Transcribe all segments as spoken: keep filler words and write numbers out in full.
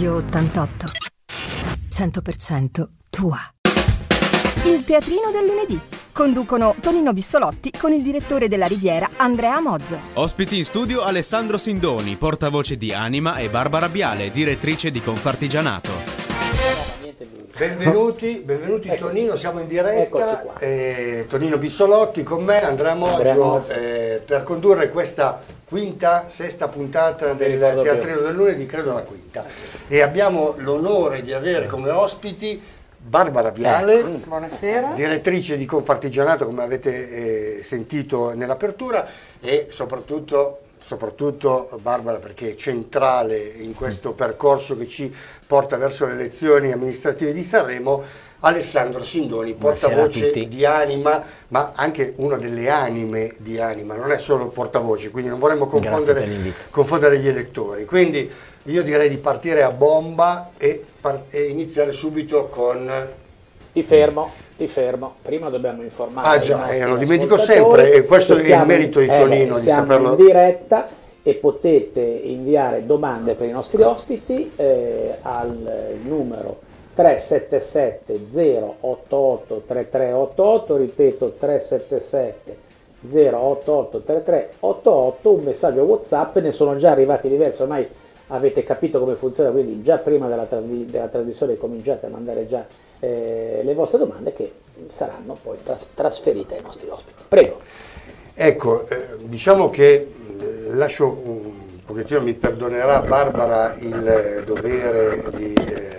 Radio ottantotto, cento per cento tua. Il teatrino del lunedì. Conducono Tonino Bissolotti con il direttore della Riviera Andrea Moggio. Ospiti in studio Alessandro Sindoni, portavoce di Anima, e Barbara Biale, direttrice di Confartigianato. Benvenuti, benvenuti ecco. Tonino, siamo in diretta. Eh, Tonino Bissolotti con me, Andrea Moggio, Andrea Moggio. Eh, per condurre questa quinta, sesta puntata del Teatrino del Lunedì, credo la quinta. E abbiamo l'onore di avere come ospiti Barbara Biale, buonasera, direttrice di Confartigianato, come avete eh, sentito nell'apertura, e soprattutto, soprattutto Barbara, perché è centrale in questo percorso che ci porta verso le elezioni amministrative di Sanremo, Alessandro Sindoni, portavoce di Anima, ma anche una delle anime di Anima, non è solo il portavoce, quindi non vorremmo confondere, confondere gli elettori. Quindi io direi di partire a bomba e, par- e iniziare subito con... Ti fermo, ti fermo. Prima dobbiamo informare. Ah già, eh, lo dimentico sempre, e questo è il merito di Tonino, eh, di saperlo. Siamo in diretta e potete inviare domande per i nostri ospiti eh, al numero tre sette sette zero otto otto tre tre otto otto, ripeto tre sette sette zero otto otto tre tre otto otto, un messaggio WhatsApp, ne sono già arrivati diversi, ormai avete capito come funziona, quindi già prima della, della trasmissione cominciate a mandare già eh, le vostre domande che saranno poi tras- trasferite ai nostri ospiti. Prego. Ecco, eh, diciamo che eh, lascio un pochettino, mi perdonerà Barbara il dovere di eh,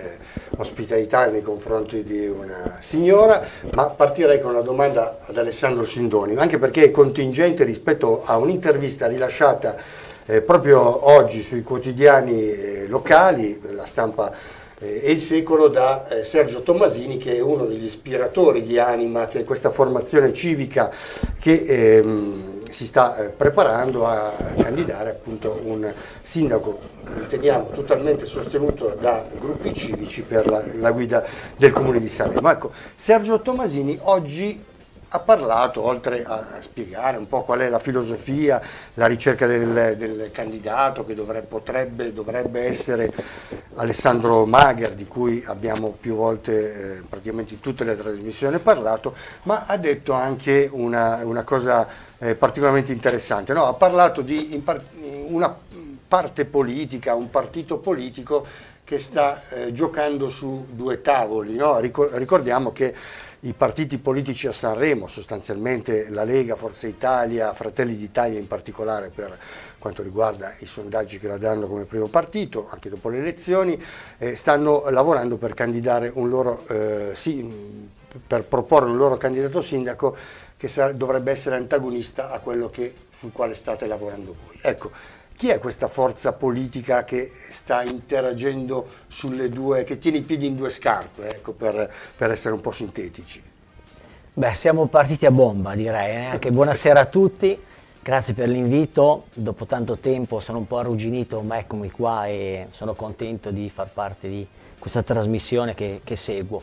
ospitalità nei confronti di una signora, ma partirei con una domanda ad Alessandro Sindoni, anche perché è contingente rispetto a un'intervista rilasciata eh, proprio oggi sui quotidiani eh, locali, La Stampa eh, e Il Secolo, da eh, Sergio Tommasini, che è uno degli ispiratori di Anima, che è questa formazione civica che ehm, si sta eh, preparando a candidare appunto un sindaco, riteniamo totalmente sostenuto da gruppi civici, per la, la guida del comune di Sanremo. Ecco, Sergio Tommasini oggi ha parlato, oltre a spiegare un po' qual è la filosofia, la ricerca del, del candidato che dovrebbe, potrebbe, dovrebbe essere Alessandro Mager, di cui abbiamo più volte, eh, praticamente in tutte le trasmissioni, parlato, ma ha detto anche una, una cosa eh, particolarmente interessante, no? Ha parlato di in par- una parte politica, un partito politico che sta eh, giocando su due tavoli, no? Ricor- ricordiamo che i partiti politici a Sanremo, sostanzialmente la Lega, Forza Italia, Fratelli d'Italia in particolare per quanto riguarda i sondaggi che la danno come primo partito, anche dopo le elezioni, eh, stanno lavorando per candidare un loro, eh, sì, per proporre un loro candidato sindaco che sa- dovrebbe essere antagonista a quello che, sul quale state lavorando voi. Ecco, chi è questa forza politica che sta interagendo sulle due, che tiene i piedi in due scarpe, ecco, per, per essere un po' sintetici? Beh, siamo partiti a bomba, direi. Eh? Anche buonasera a tutti, grazie per l'invito. Dopo tanto tempo sono un po' arrugginito, ma eccomi qua e sono contento di far parte di questa trasmissione che, che seguo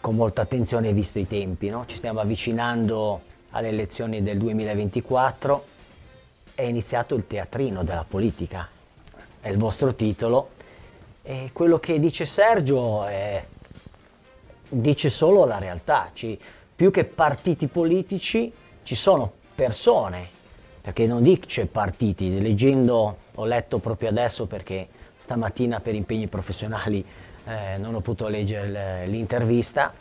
con molta attenzione, visto i tempi, no? Ci stiamo avvicinando alle elezioni del duemilaventiquattro. È iniziato il teatrino della politica, è il vostro titolo, e quello che dice Sergio è, dice solo la realtà. Ci, più che partiti politici ci sono persone, perché non dice partiti, leggendo, ho letto proprio adesso perché stamattina per impegni professionali eh, non ho potuto leggere l'intervista,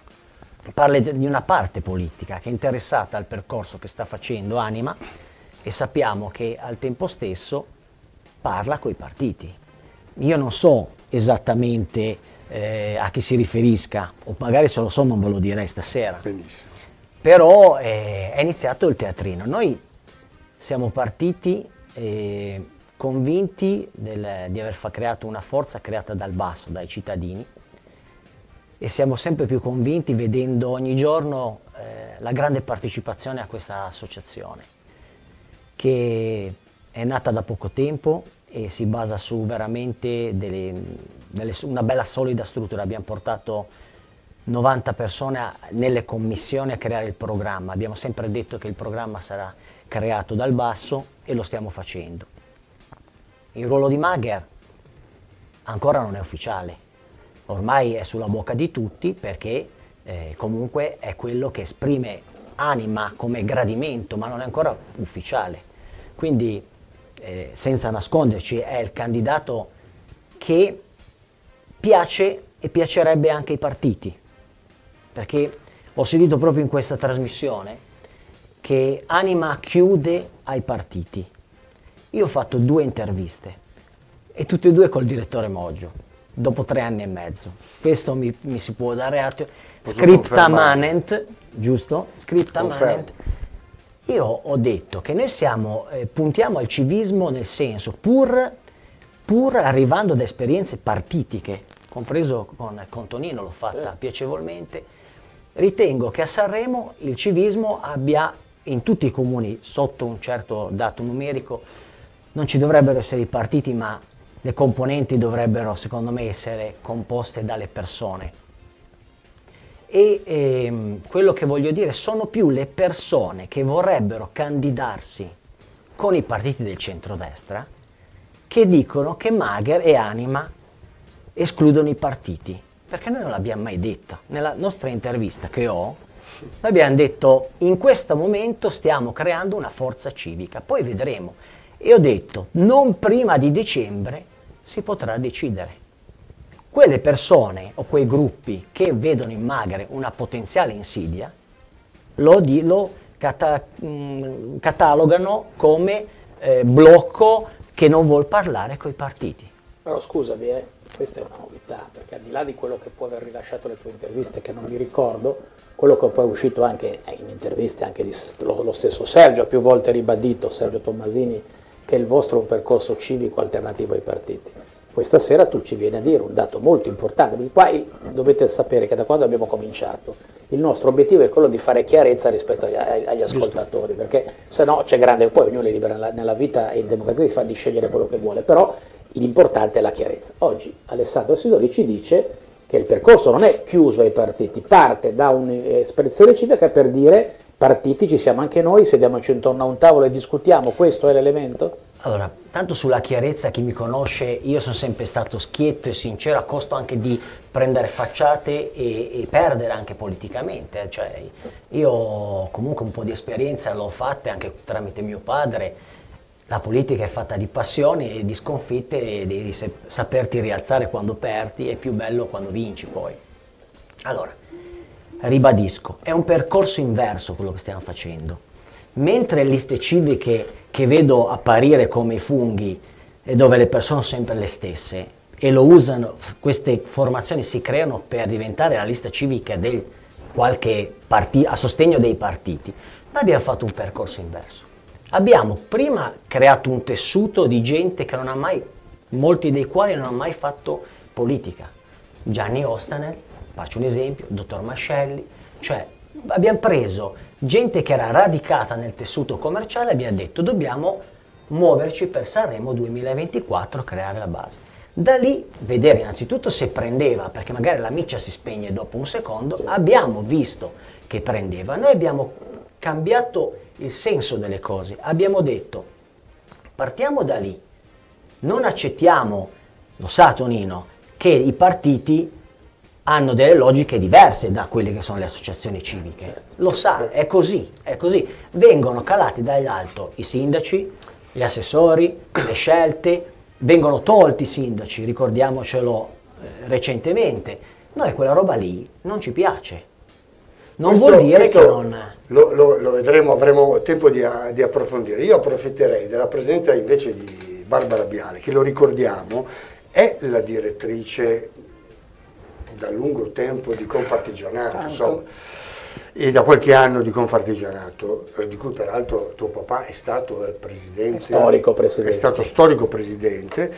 parla di una parte politica che è interessata al percorso che sta facendo Anima, e sappiamo che al tempo stesso parla coi partiti. Io non so esattamente eh, a chi si riferisca, o magari se lo so non ve lo direi stasera. Benissimo. Però eh, è iniziato il teatrino. Noi siamo partiti eh, convinti del, di aver fa creato una forza creata dal basso, dai cittadini, e siamo sempre più convinti vedendo ogni giorno eh, la grande partecipazione a questa associazione, che è nata da poco tempo e si basa su veramente delle, delle, una bella solida struttura. Abbiamo portato novanta persone nelle commissioni a creare il programma. Abbiamo sempre detto che il programma sarà creato dal basso e lo stiamo facendo. Il ruolo di Mager ancora non è ufficiale, ormai è sulla bocca di tutti perché eh, comunque è quello che esprime Anima come gradimento, ma non è ancora ufficiale. Quindi eh, senza nasconderci è il candidato che piace e piacerebbe anche ai partiti, perché ho sentito proprio in questa trasmissione che Anima chiude ai partiti. Io ho fatto due interviste e tutte e due col direttore Moggio, dopo tre anni e mezzo. Questo mi, mi si può dare atto. Scripta manent, giusto? Scripta manent. Io ho detto che noi siamo, eh, puntiamo al civismo nel senso, pur, pur arrivando da esperienze partitiche, compreso con, con Tonino, l'ho fatta eh. piacevolmente, ritengo che a Sanremo il civismo abbia, in tutti i comuni, sotto un certo dato numerico, non ci dovrebbero essere i partiti, ma le componenti dovrebbero, secondo me, essere composte dalle persone. E ehm, quello che voglio dire, sono più le persone che vorrebbero candidarsi con i partiti del centrodestra che dicono che Mager e Anima escludono i partiti, perché noi non l'abbiamo mai detto. Nella nostra intervista che ho, noi abbiamo detto in questo momento stiamo creando una forza civica, poi vedremo. E ho detto, non prima di dicembre si potrà decidere. Quelle persone o quei gruppi che vedono in Mager una potenziale insidia lo, di, lo cata, mh, catalogano come eh, blocco che non vuol parlare coi partiti. Però scusami, eh, questa è una novità, perché al di là di quello che può aver rilasciato le tue interviste, che non mi ricordo, quello che poi è uscito anche in interviste, anche di, lo, lo stesso Sergio, ha più volte ribadito, Sergio Tommasini, che il vostro è un percorso civico alternativo ai partiti. Questa sera tu ci vieni a dire un dato molto importante, perché qua il, dovete sapere che da quando abbiamo cominciato il nostro obiettivo è quello di fare chiarezza rispetto agli, agli ascoltatori, perché se no c'è grande, poi ognuno è libero nella, nella vita e in democrazia di, far, di scegliere quello che vuole, però l'importante è la chiarezza. Oggi Alessandro Sindoni ci dice che il percorso non è chiuso ai partiti, parte da un'espressione civica per dire partiti ci siamo anche noi, sediamoci intorno a un tavolo e discutiamo, questo è l'elemento? Allora, tanto sulla chiarezza, chi mi conosce, io sono sempre stato schietto e sincero a costo anche di prendere facciate e, e perdere anche politicamente, cioè io comunque un po' di esperienza l'ho fatta anche tramite mio padre, la politica è fatta di passioni e di sconfitte e devi saperti rialzare quando perdi, è più bello quando vinci poi. Allora, ribadisco, è un percorso inverso quello che stiamo facendo. Mentre liste civiche che vedo apparire come i funghi, dove le persone sono sempre le stesse, e lo usano, queste formazioni si creano per diventare la lista civica del qualche parti, a sostegno dei partiti, noi abbiamo fatto un percorso inverso. Abbiamo prima creato un tessuto di gente che non ha mai, molti dei quali non hanno mai fatto politica. Gianni Ostanel, faccio un esempio, dottor Mascelli, cioè abbiamo preso gente che era radicata nel tessuto commerciale, abbiamo detto dobbiamo muoverci per Sanremo duemilaventiquattro, creare la base. Da lì vedere innanzitutto se prendeva, perché magari la miccia si spegne dopo un secondo, abbiamo visto che prendeva, noi abbiamo cambiato il senso delle cose, abbiamo detto partiamo da lì, non accettiamo, lo sa Tonino, che i partiti hanno delle logiche diverse da quelle che sono le associazioni civiche. Certo. Lo sa, è così, è così. Vengono calati dall'alto i sindaci, gli assessori, le scelte, vengono tolti i sindaci, ricordiamocelo eh, recentemente. Noi quella roba lì non ci piace. Non questo, vuol dire che non... Lo, lo, lo vedremo, avremo tempo di, a, di approfondire. Io approfitterei della presenza invece di Barbara Biale, che lo ricordiamo, è la direttrice da lungo tempo di Confartigianato, insomma, e da qualche anno di Confartigianato, eh, di cui peraltro tuo papà è stato eh, presidente, storico presidente, è stato storico presidente,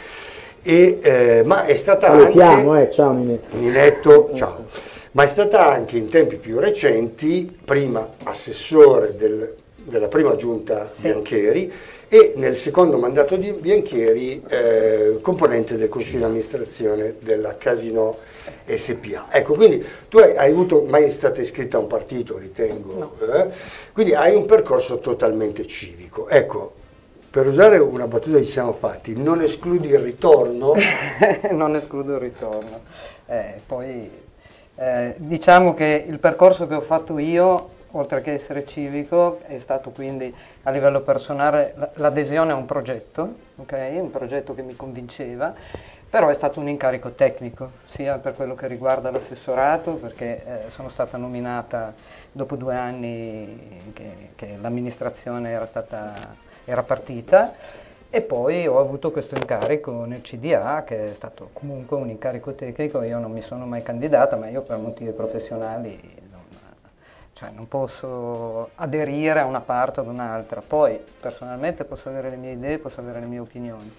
e, eh, ma è stata salutiamo, anche eh, ciao Ninetto, ciao, ma è stata anche in tempi più recenti prima assessore del, della prima giunta sì. Biancheri, e nel secondo mandato di Biancheri eh, componente del consiglio di amministrazione della Casinò S P A. Ecco, quindi tu hai, hai avuto, mai stata iscritta a un partito, ritengo, no. eh? Quindi hai un percorso totalmente civico. Ecco, per usare una battuta che ci siamo fatti, non escludi il ritorno? Non escludo il ritorno. Eh, poi eh, diciamo che il percorso che ho fatto io, oltre che essere civico, è stato quindi a livello personale l'adesione a un progetto, okay? Un progetto che mi convinceva, però è stato un incarico tecnico, sia per quello che riguarda l'assessorato, perché eh, sono stata nominata dopo due anni che, che l'amministrazione era stata... era partita, e poi ho avuto questo incarico nel C D A che è stato comunque un incarico tecnico. Io non mi sono mai candidata, ma io per motivi professionali non, cioè non posso aderire a una parte o ad un'altra. Poi personalmente posso avere le mie idee, posso avere le mie opinioni.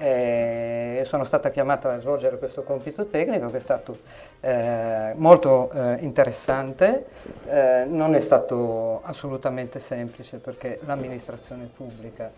E sono stata chiamata a svolgere questo compito tecnico che è stato eh, molto eh, interessante, eh, non è stato assolutamente semplice perché l'amministrazione pubblica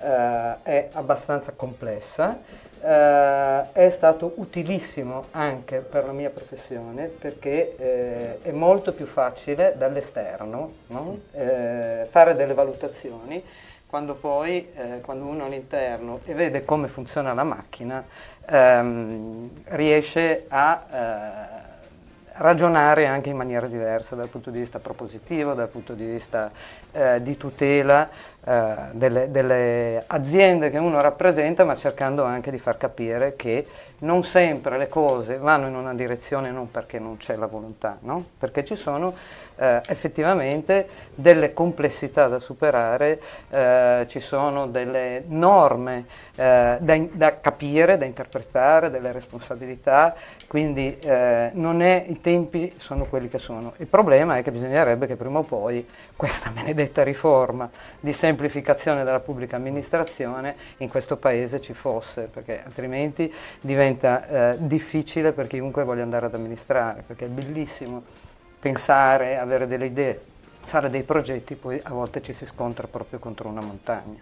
eh, è abbastanza complessa, eh, è stato utilissimo anche per la mia professione perché eh, è molto più facile dall'esterno, no? eh, fare delle valutazioni. Quando poi, eh, quando uno è all'interno e vede come funziona la macchina, ehm, riesce a eh, ragionare anche in maniera diversa dal punto di vista propositivo, dal punto di vista eh, di tutela eh, delle, delle aziende che uno rappresenta, ma cercando anche di far capire che non sempre le cose vanno in una direzione non perché non c'è la volontà, no? Perché ci sono Eh, effettivamente delle complessità da superare, eh, ci sono delle norme eh, da, in, da capire, da interpretare, delle responsabilità, quindi eh, non è, i tempi sono quelli che sono. Il problema è che bisognerebbe che prima o poi questa benedetta riforma di semplificazione della pubblica amministrazione in questo paese ci fosse, perché altrimenti diventa eh, difficile per chiunque voglia andare ad amministrare, perché è bellissimo pensare, avere delle idee, fare dei progetti, poi a volte ci si scontra proprio contro una montagna.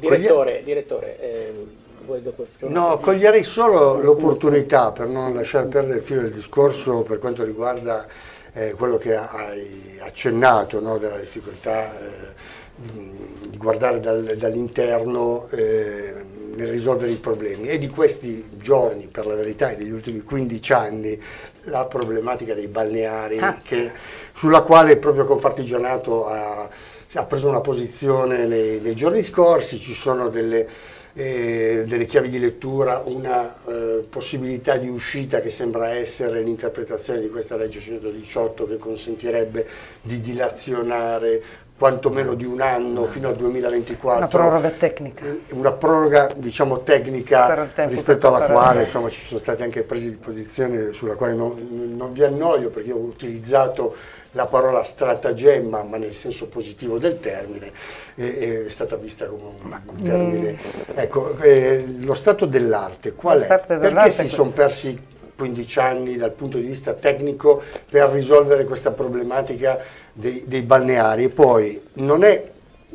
Direttore, direttore eh, voi dopo... No, coglierei solo l'opportunità per non lasciar perdere il filo del discorso per quanto riguarda eh, quello che hai accennato, no, della difficoltà eh, di guardare dal, dall'interno eh, nel risolvere i problemi, e di questi giorni, per la verità, e degli ultimi quindici anni, la problematica dei balneari, ah. che, sulla quale proprio Confartigianato ha, ha preso una posizione nei, nei giorni scorsi. Ci sono delle, eh, delle chiavi di lettura, una eh, possibilità di uscita che sembra essere l'interpretazione di questa legge centodiciotto, che consentirebbe di dilazionare quantomeno di un anno fino al duemilaventiquattro. Una proroga tecnica. Una proroga, diciamo, tecnica, rispetto alla quale, insomma, ci sono state anche prese di posizione sulla quale non, non vi annoio, perché ho utilizzato la parola stratagemma, ma nel senso positivo del termine, è, è stata vista come un, un termine. Mm. Ecco, eh, lo stato dell'arte qual lo è? Perché dell'arte si sono persi quindici anni dal punto di vista tecnico per risolvere questa problematica dei, dei balneari, e poi non è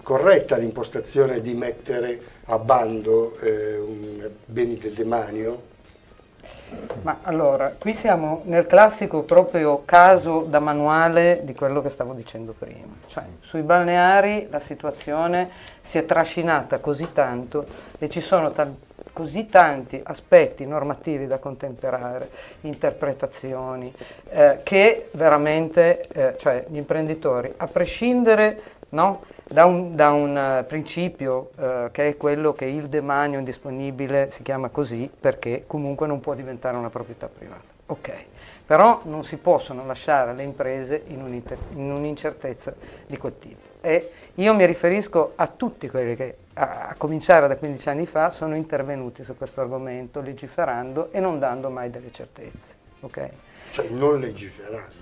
corretta l'impostazione di mettere a bando eh, un beni del demanio? Ma allora, qui siamo nel classico proprio caso da manuale di quello che stavo dicendo prima, cioè sui balneari la situazione si è trascinata così tanto e ci sono tanti così tanti aspetti normativi da contemperare, interpretazioni, eh, che veramente eh, cioè gli imprenditori, a prescindere, no, da un, da un uh, principio uh, che è quello che il demanio indisponibile si chiama così perché comunque non può diventare una proprietà privata. Ok, però non si possono lasciare le imprese in, un inter- in un'incertezza di quel tipo. E io mi riferisco a tutti quelli che, a, a cominciare da quindici anni fa, sono intervenuti su questo argomento, legiferando e non dando mai delle certezze. Okay? Cioè non legiferando?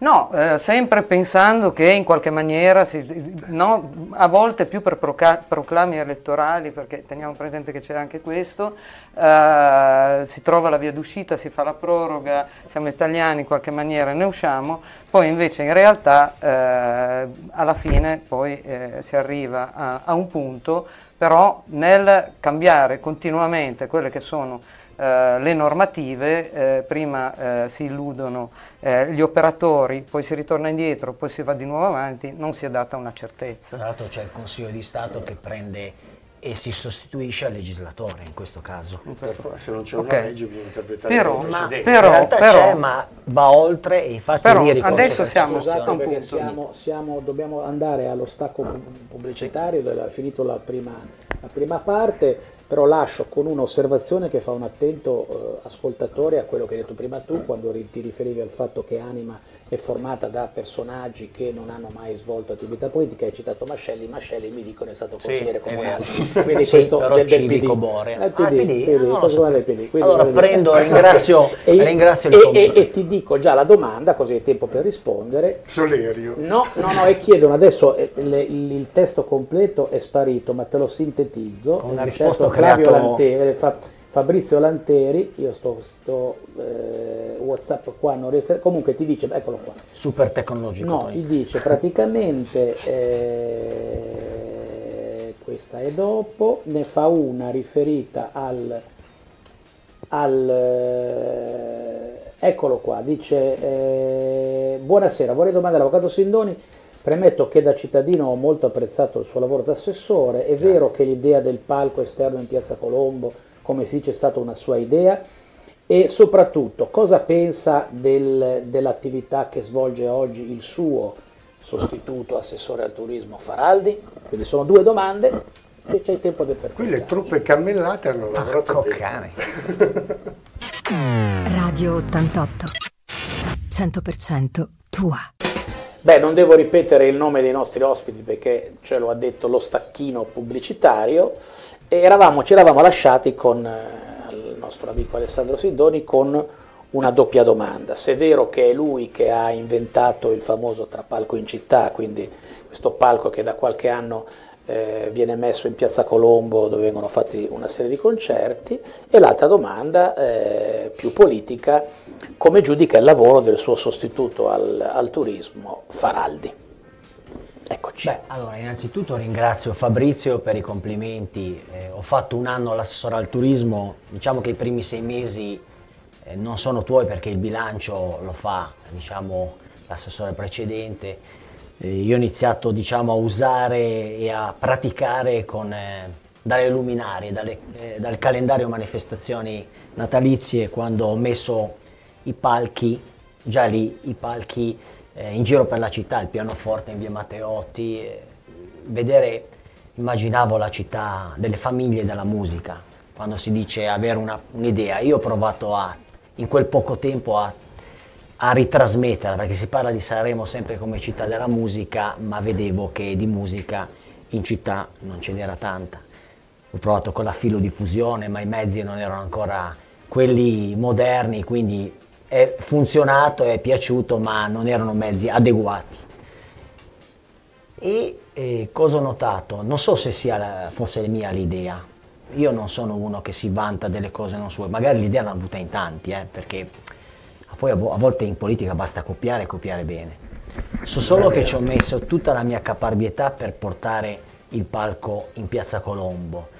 No, eh, sempre pensando che in qualche maniera, si, no, a volte più per proca- proclami elettorali, perché teniamo presente che c'è anche questo, eh, si trova la via d'uscita, si fa la proroga, siamo italiani, in qualche maniera ne usciamo, poi invece in realtà eh, alla fine poi eh, si arriva a, a un punto, però nel cambiare continuamente quelle che sono Uh, le normative, uh, prima uh, si illudono uh, gli operatori, poi si ritorna indietro, poi si va di nuovo avanti, non si è data una certezza. Tra l'altro c'è il Consiglio di Stato che prende e si sostituisce al legislatore in questo caso. Per forza, se non c'è okay. una legge bisogna interpretare però, il ma, però, in realtà però, c'è, ma va oltre e i fatti però, lirici. Adesso siamo, esatto, punto siamo, siamo dobbiamo andare allo stacco pubblicitario, della, finito la prima, la prima parte, però lascio con un'osservazione che fa un attento eh, ascoltatore a quello che hai detto prima tu, quando ri, ti riferivi al fatto che Anima è formata da personaggi che non hanno mai svolto attività politica. Hai citato Mascelli, Mascelli mi dicono è stato consigliere sì, comunale, quindi sì, questo del, del P D. Borea. Del P D, ah, P D, P D, non lo so. Del P D. Quindi allora prendo, ringrazio, e, ringrazio e, e, e ti dico già la domanda, così hai tempo per rispondere. Solerio. No, no, no, e chiedono adesso, eh, le, il testo completo è sparito, ma te lo sintetizzo. Con una risposta Fabio Lanteri, fa, Fabrizio Lanteri, io sto, sto eh, WhatsApp qua, non riesco, comunque ti dice, eccolo qua. Super tecnologico. No, Tony. Ti dice praticamente, eh, questa è dopo, ne fa una riferita al, al eh, eccolo qua, dice, eh, buonasera, vorrei domandare all'avvocato Sindoni. Premetto che da cittadino ho molto apprezzato il suo lavoro da assessore, è Grazie. vero che l'idea del palco esterno in Piazza Colombo, come si dice, è stata una sua idea, e soprattutto cosa pensa del, dell'attività che svolge oggi il suo sostituto assessore al turismo Faraldi? Quindi sono due domande e c'è il tempo del percorso. Qui le truppe cammellate hanno lavorato cane. Radio ottantotto, cento per cento tua. Beh, non devo ripetere il nome dei nostri ospiti perché ce lo ha detto lo stacchino pubblicitario. E eravamo, ci eravamo lasciati con eh, il nostro amico Alessandro Sindoni con una doppia domanda. Se è vero che è lui che ha inventato il famoso trapalco in città, quindi questo palco che da qualche anno eh, viene messo in Piazza Colombo dove vengono fatti una serie di concerti, e l'altra domanda eh, più politica: come giudica il lavoro del suo sostituto al, al turismo Faraldi? Eccoci. Beh, allora innanzitutto ringrazio Fabrizio per i complimenti. Eh, ho fatto un anno all'assessore al turismo, diciamo che i primi sei mesi eh, non sono tuoi perché il bilancio lo fa, diciamo, l'assessore precedente. Eh, io ho iniziato, diciamo, a usare e a praticare con eh, dalle luminarie, dalle, eh, dal calendario manifestazioni natalizie, quando ho messo i palchi, già lì, i palchi eh, in giro per la città, il pianoforte in via Matteotti, eh, vedere, immaginavo la città delle famiglie e della musica, quando si dice avere una, un'idea. Io ho provato a, in quel poco tempo a, a ritrasmetterla, perché si parla di Sanremo sempre come città della musica, ma vedevo che di musica in città non ce n'era tanta. Ho provato con la filodiffusione, ma i mezzi non erano ancora quelli moderni, quindi è funzionato, è piaciuto, ma non erano mezzi adeguati. E eh, cosa ho notato? Non so se sia la, fosse mia l'idea. Io non sono uno che si vanta delle cose non sue, magari l'idea l'hanno avuta in tanti, eh, perché poi a, a volte in politica basta copiare e copiare bene. So solo che ci ho messo tutta la mia caparbietà per portare il palco in Piazza Colombo.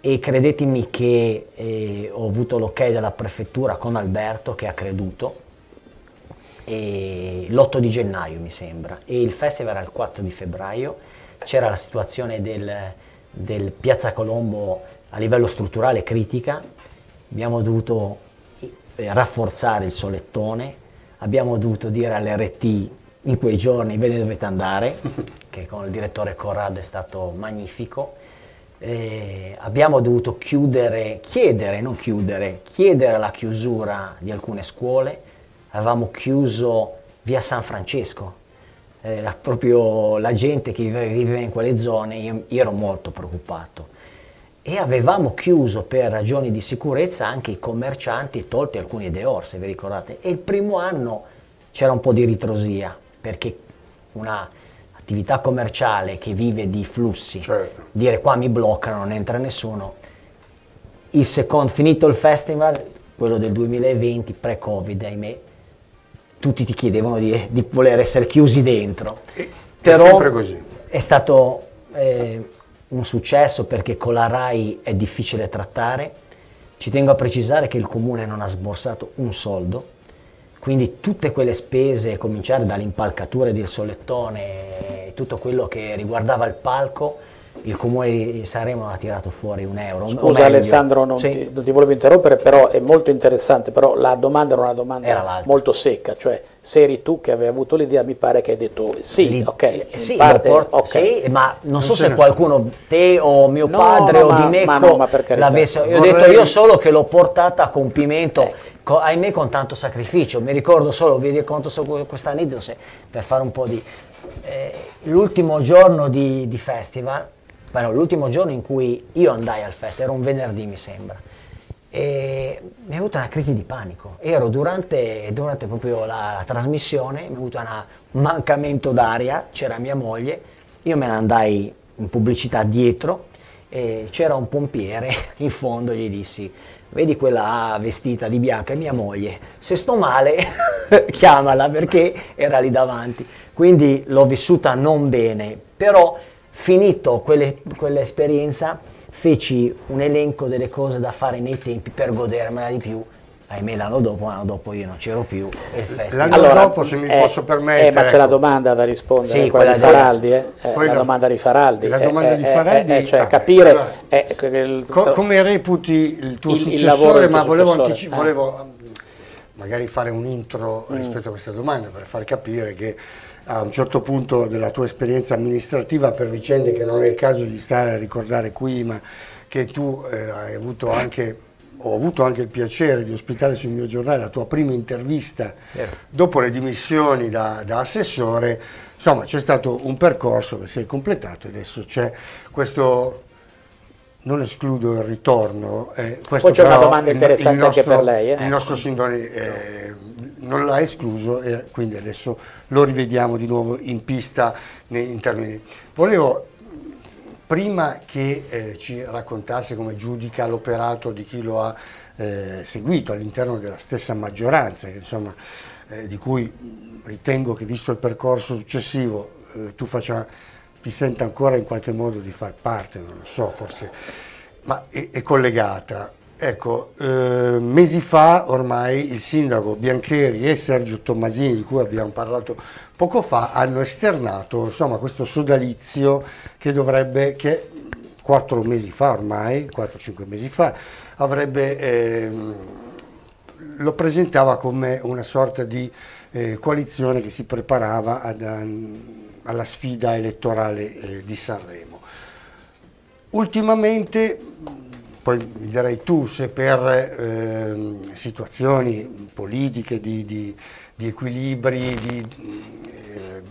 E credetemi che eh, ho avuto l'ok della prefettura con Alberto, che ha creduto, e l'otto di gennaio mi sembra, e il festival era il quattro di febbraio. C'era la situazione del, del Piazza Colombo a livello strutturale critica, abbiamo dovuto eh, rafforzare il solettone, abbiamo dovuto dire all'R T in quei giorni ve ne dovete andare, che con il direttore Corrado è stato magnifico. Eh, abbiamo dovuto chiudere, chiedere, non chiudere, chiedere la chiusura di alcune scuole. Avevamo chiuso via San Francesco, eh, la, proprio la gente che viveva in quelle zone, io, io ero molto preoccupato, e avevamo chiuso per ragioni di sicurezza anche i commercianti, tolti alcuni Edeor, se vi ricordate. E il primo anno c'era un po' di ritrosia, perché una attività commerciale che vive di flussi, certo, dire qua mi bloccano, non entra nessuno. Il secondo, finito il festival, quello del duemilaventi, pre-Covid, ahimè, tutti ti chiedevano di, di voler essere chiusi dentro. E, però è sempre così. È stato eh, un successo, perché con la RAI è difficile trattare. Ci tengo a precisare che il comune non ha sborsato un soldo. Quindi tutte quelle spese, cominciare dalle impalcature del solettone, tutto quello che riguardava il palco, il comune di Sanremo ha tirato fuori un euro. Scusa Alessandro, non, sì. ti, non ti volevo interrompere, però è molto interessante, però la domanda era una domanda era molto secca, cioè se eri tu che avevi avuto l'idea, mi pare che hai detto sì, Lì, ok, sì, parte, porto, okay. Sì, ma non, non so se qualcuno, so. te o mio no, padre no, o ma, Di Meco, no, l'avesse, io Vorrei... ho detto io solo che l'ho portata a compimento. Ecco. Ahimè con tanto sacrificio, mi ricordo solo, vi racconto solo questa aneddote per fare un po' di... Eh, l'ultimo giorno di, di festival, però l'ultimo giorno in cui io andai al festival, era un venerdì mi sembra, e mi è avuta una crisi di panico, ero durante, durante proprio la, la trasmissione, mi è avuto un mancamento d'aria, c'era mia moglie, io me ne andai in pubblicità dietro e c'era un pompiere in fondo, gli dissi: vedi quella vestita di bianca, è mia moglie, se sto male chiamala, perché era lì davanti. Quindi l'ho vissuta non bene, però finito quelle, quell'esperienza feci un elenco delle cose da fare nei tempi per godermela di più. Ahimè l'anno dopo, l'anno dopo io non c'ero più e il festival. L'anno allora, dopo se mi eh, posso permettere. Eh, ma c'è la domanda da rispondere, sì, quella, quella di Faraldi, eh? Eh, la, la domanda di Faraldi. La domanda eh, di Faraldi, eh, eh, cioè ah, capire allora, eh, il, co- come reputi il tuo il, successore, il lavoro del tuo ma volevo, anticipo, eh. volevo magari fare un intro mm. rispetto a questa domanda per far capire che a un certo punto della tua esperienza amministrativa, per vicende che non è il caso di stare a ricordare qui, ma che tu eh, hai avuto anche... Ho avuto anche il piacere di ospitare sul mio giornale la tua prima intervista dopo le dimissioni da, da assessore. Insomma, c'è stato un percorso che si è completato e adesso c'è questo, non escludo il ritorno. Eh, questo Poi c'è però, una domanda interessante nostro, anche per lei. Eh? Il nostro Sindoni eh, non l'ha escluso e quindi adesso lo rivediamo di nuovo in pista in termini. Volevo... Prima che eh, ci raccontasse come giudica l'operato di chi lo ha eh, seguito all'interno della stessa maggioranza, che, insomma, eh, di cui ritengo che visto il percorso successivo eh, tu faccia, ti senta ancora in qualche modo di far parte, non lo so, forse, ma è, è collegata. Ecco, eh, mesi fa ormai il sindaco Biancheri e Sergio Tommasini, di cui abbiamo parlato poco fa, hanno esternato, insomma, questo sodalizio che dovrebbe, che quattro mesi fa ormai, quattro cinque mesi fa, avrebbe, eh, lo presentava come una sorta di eh, coalizione che si preparava ad, alla sfida elettorale eh, di Sanremo. Ultimamente... Poi mi direi tu se per eh, situazioni politiche di, di, di equilibri, di eh,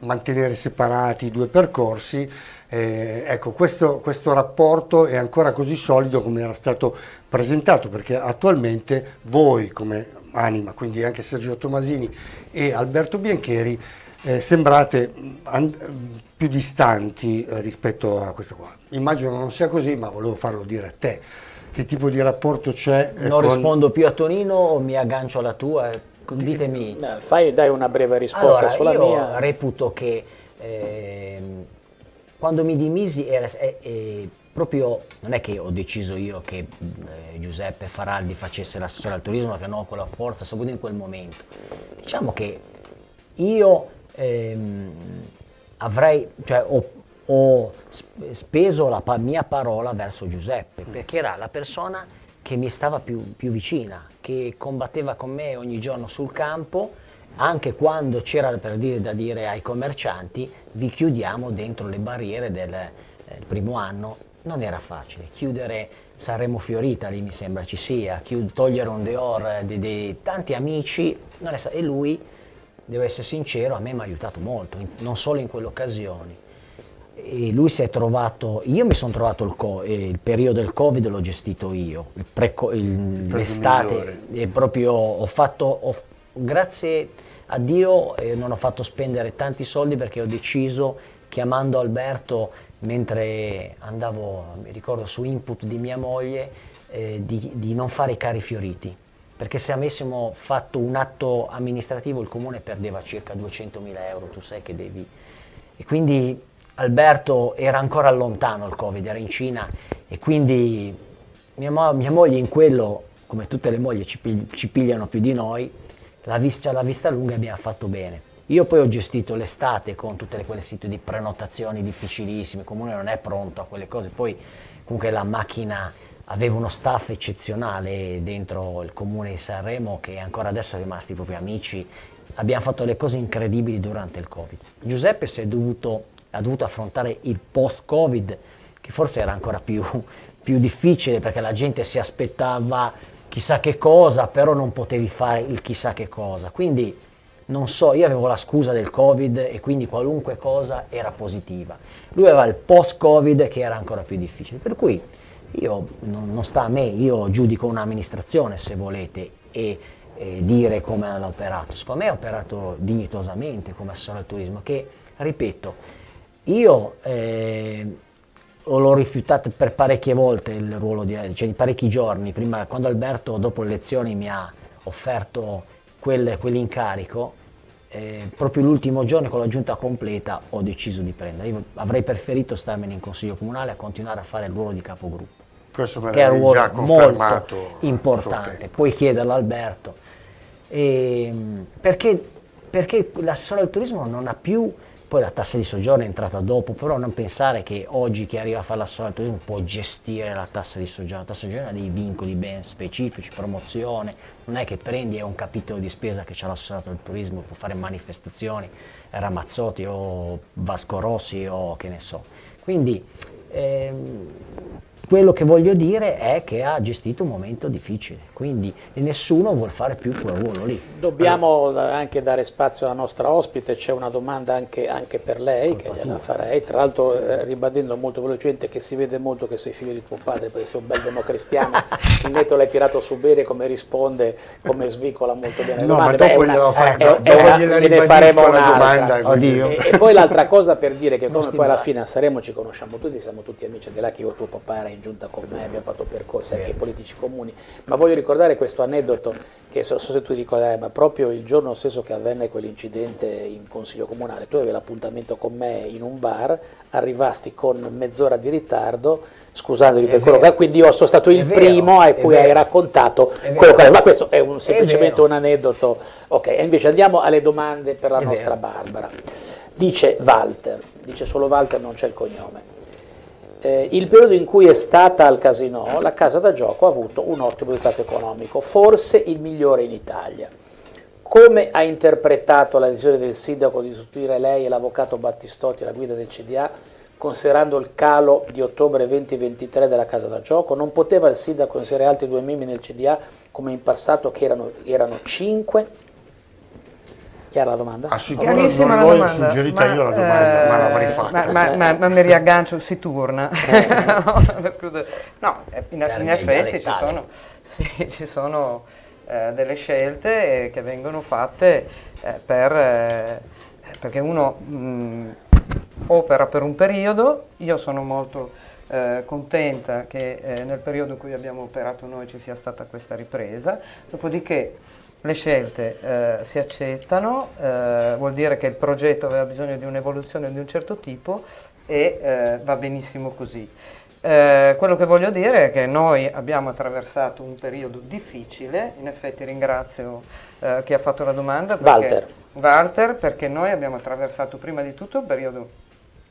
mantenere separati i due percorsi, eh, ecco questo, questo rapporto è ancora così solido come era stato presentato, perché attualmente voi come Anima, quindi anche Sergio Tommasini e Alberto Biancheri, Eh, sembrate an- più distanti eh, rispetto a questo qua. Immagino non sia così, ma volevo farlo dire a te. Che tipo di rapporto c'è? Eh, non con... rispondo più a Tonino o mi aggancio alla tua? Ditemi. No, fai, dai una breve risposta allora, sulla io mia. Reputo che eh, quando mi dimisi era, eh, eh, proprio non è che ho deciso io che eh, Giuseppe Faraldi facesse l'assessore al turismo, perché non ho quella forza, soprattutto in quel momento. Diciamo che io Ehm, avrei, cioè, ho, ho speso la pa- mia parola verso Giuseppe, perché era la persona che mi stava più, più vicina, che combatteva con me ogni giorno sul campo, anche quando c'era per dire, da dire ai commercianti: vi chiudiamo dentro le barriere del, del primo anno. Non era facile chiudere Sanremo Fiorita, lì mi sembra ci sia, chiud- togliere un dehors di, di tanti amici, non è, e lui, devo essere sincero, a me mi ha aiutato molto, in, non solo in quelle occasioni. E lui si è trovato, io mi sono trovato il, co, eh, il periodo del Covid l'ho gestito io, il pre, il, il l'estate, eh, proprio ho fatto, ho, grazie a Dio eh, non ho fatto spendere tanti soldi, perché ho deciso, chiamando Alberto, mentre andavo, mi ricordo, su input di mia moglie, eh, di, di non fare i carri fioriti. Perché se avessimo fatto un atto amministrativo il comune perdeva circa duecentomila euro, tu sai che devi... E quindi Alberto era ancora lontano, il Covid, era in Cina, e quindi mia, mo- mia moglie in quello, come tutte le mogli ci, pig- ci pigliano più di noi, l'ha vista, l'ha vista lunga e abbiamo fatto bene. Io poi ho gestito l'estate con tutte quelle siti di prenotazioni difficilissime, il comune non è pronto a quelle cose, poi comunque la macchina aveva uno staff eccezionale dentro il comune di Sanremo che ancora adesso sono rimasti proprio amici, abbiamo fatto le cose incredibili durante il Covid. Giuseppe si è dovuto, ha dovuto affrontare il post-Covid che forse era ancora più, più difficile perché la gente si aspettava chissà che cosa, però non potevi fare il chissà che cosa, quindi non so, io avevo la scusa del Covid e quindi qualunque cosa era positiva. Lui aveva il post-Covid che era ancora più difficile, per cui io, non, non sta a me, io giudico un'amministrazione se volete e, e dire come hanno operato. Secondo me ha operato dignitosamente come assessore al turismo che, ripeto, io eh, l'ho rifiutato per parecchie volte il ruolo, di, cioè in parecchi giorni, prima quando Alberto dopo le lezioni mi ha offerto quell'incarico, eh, proprio l'ultimo giorno con la giunta completa ho deciso di prendere. Io avrei preferito starmene in consiglio comunale a continuare a fare il ruolo di capogruppo. Questo me l'hai già confermato. Molto importante. Puoi chiederlo a Alberto. E, perché, perché l'assessore al turismo non ha più, poi la tassa di soggiorno è entrata dopo, però non pensare che oggi chi arriva a fare l'assessore al turismo può gestire la tassa di soggiorno. La tassa di soggiorno ha dei vincoli ben specifici, promozione, non è che prendi è un capitolo di spesa che c'ha l'assessorato al turismo, può fare manifestazioni, Ramazzotti o Vasco Rossi o che ne so. Quindi ehm, quello che voglio dire è che ha gestito un momento difficile, quindi nessuno vuol fare più quel ruolo lì. Dobbiamo allora anche dare spazio alla nostra ospite, c'è una domanda anche, anche per lei, colpa che gliela tua. Farei, tra l'altro eh, ribadendo molto velocemente che si vede molto che sei figlio di tuo padre, perché sei un bel democristiano, il netto l'hai tirato su bene, come risponde, come svicola molto bene le no, domande. Ma dopo Beh, gliela, fa, eh, dopo eh, gliela eh, faremo una domanda. Oddio. E, e poi l'altra cosa per dire che non come stimare. Poi alla fine a Sanremo ci conosciamo tutti, siamo tutti amici, di là che io tuo papà era in giunta con me, abbiamo fatto percorsi anche politici comuni, ma voglio ricordare questo aneddoto che so, so se tu ricorderai, ma proprio il giorno stesso che avvenne quell'incidente in consiglio comunale, tu avevi l'appuntamento con me in un bar, arrivasti con mezz'ora di ritardo, scusandovi per quello che quindi io sono stato il vero, primo a cui hai raccontato quello che ma questo è un, semplicemente è un aneddoto. Ok, e invece andiamo alle domande per la è nostra vero. Barbara. Dice Walter, dice solo Walter, non c'è il cognome. Eh, il periodo in cui è stata al Casinò, la casa da gioco ha avuto un ottimo risultato economico, forse il migliore in Italia. Come ha interpretato la decisione del sindaco di sostituire lei e l'avvocato Battistotti alla guida del C D A, considerando il calo di ottobre duemilaventitré della casa da gioco? Non poteva il sindaco inserire altri due membri nel C D A come in passato, che erano, erano cinque? Chiara la domanda? Ah, sicuro, chiarissima non l'ho suggerita ma, io la domanda, eh, ma l'avrei fatta. Ma, ma, ma, ma mi riaggancio, si turna. No, in, in effetti ci sono, sì, ci sono eh, delle scelte che vengono fatte eh, per, eh, perché uno mh, opera per un periodo. Io sono molto eh, contenta che eh, nel periodo in cui abbiamo operato noi ci sia stata questa ripresa, dopodiché le scelte eh, si accettano, eh, vuol dire che il progetto aveva bisogno di un'evoluzione di un certo tipo e eh, va benissimo così. Eh, quello che voglio dire è che noi abbiamo attraversato un periodo difficile, in effetti ringrazio eh, chi ha fatto la domanda, perché, Walter. Walter, perché noi abbiamo attraversato prima di tutto un periodo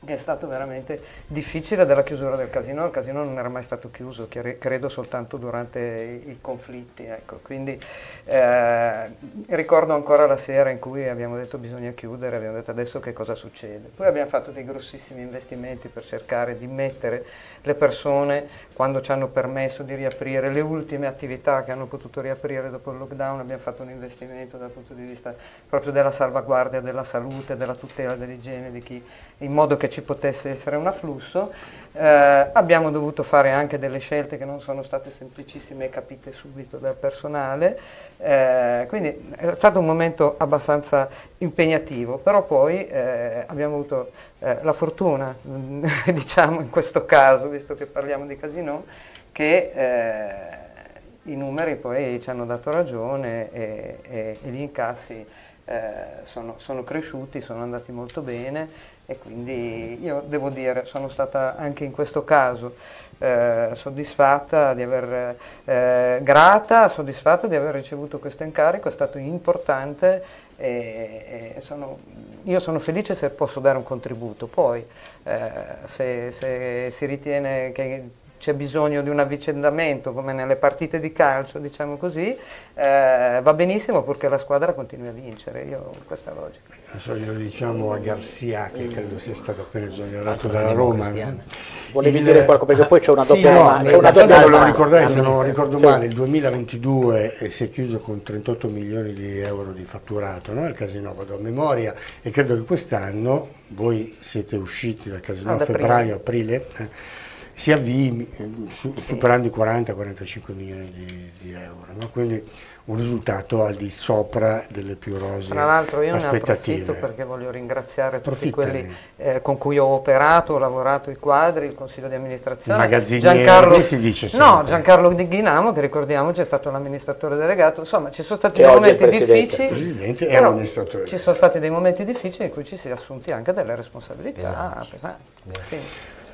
che è stato veramente difficile dalla chiusura del Casinò. Il Casinò non era mai stato chiuso, credo soltanto durante i conflitti, ecco. Quindi eh, ricordo ancora la sera in cui abbiamo detto bisogna chiudere, abbiamo detto adesso che cosa succede. Poi abbiamo fatto dei grossissimi investimenti per cercare di mettere le persone, quando ci hanno permesso di riaprire le ultime attività che hanno potuto riaprire dopo il lockdown, abbiamo fatto un investimento dal punto di vista proprio della salvaguardia, della salute, della tutela dell'igiene di chi, in modo che ci potesse essere un afflusso. Eh, abbiamo dovuto fare anche delle scelte che non sono state semplicissime e capite subito dal personale, eh, quindi è stato un momento abbastanza impegnativo, però poi eh, abbiamo avuto eh, la fortuna, mh, diciamo in questo caso, visto che parliamo di Casinò, che eh, i numeri poi ci hanno dato ragione e, e, e gli incassi eh, sono, sono cresciuti, sono andati molto bene, e quindi io devo dire sono stata anche in questo caso eh, soddisfatta di aver eh, grata, soddisfatta di aver ricevuto questo incarico, è stato importante e, e sono, io sono felice se posso dare un contributo. Poi eh, se, se si ritiene che c'è bisogno di un avvicendamento come nelle partite di calcio, diciamo così, eh, va benissimo purché la squadra continui a vincere, io questa logica. Adesso glielo diciamo a Garcia, che credo sia stato preso esonerato dalla Roma. Volevi il... dire qualcosa, perché poi c'è una doppia, sì, no, ma... c'è una doppia non lo ricordai, se non ricordo male, sì. Il duemilaventidue si è chiuso con trentotto milioni di euro di fatturato, no? Il Casinò, vado a memoria, e credo che quest'anno voi siete usciti dal Casinò a febbraio, aprile, eh, si avvii su, superando i quaranta quarantacinque milioni di, di euro, no? Quindi un risultato al di sopra delle più rosee aspettative. Tra l'altro io ne approfitto perché voglio ringraziare tutti quelli eh, con cui ho operato, ho lavorato, i quadri, il consiglio di amministrazione, Giancarlo, si dice sempre. No, Giancarlo Di Ghinamo, che ricordiamoci è stato l'amministratore delegato, insomma ci sono stati dei momenti difficili, presidente e amministratore. Ci sono stati dei momenti difficili in cui ci si è assunti anche delle responsabilità esatto. pesanti.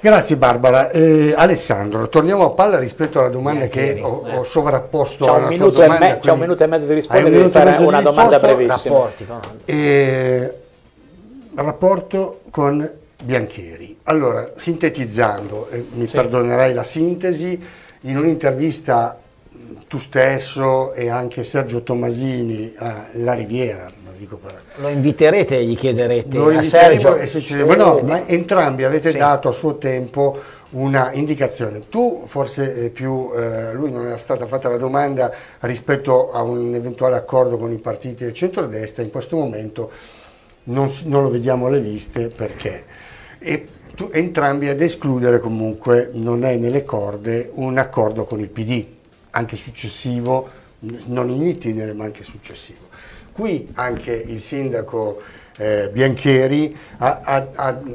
Grazie Barbara. Eh, Alessandro, torniamo a palla rispetto alla domanda che ho, ho sovrapposto alla tua domanda. Me, c'è un minuto e mezzo di rispondere, devi fare una domanda brevissima. Rapporti con... eh, rapporto con Biancheri. Allora, sintetizzando, eh, mi sì. perdonerai la sintesi, in un'intervista tu stesso e anche Sergio Tommasini a La Riviera, Per... lo inviterete e gli chiederete lo a Sergio e se ci sì. ma no, ma entrambi avete sì. dato a suo tempo una indicazione. Tu forse più eh, lui non era stata fatta la domanda rispetto a un eventuale accordo con i partiti del centrodestra, in questo momento non, non lo vediamo alle viste perché e tu, entrambi ad escludere comunque non è nelle corde un accordo con il P D anche successivo, non in itinere ma anche successivo. Qui anche il sindaco eh, Biancheri ha, ha,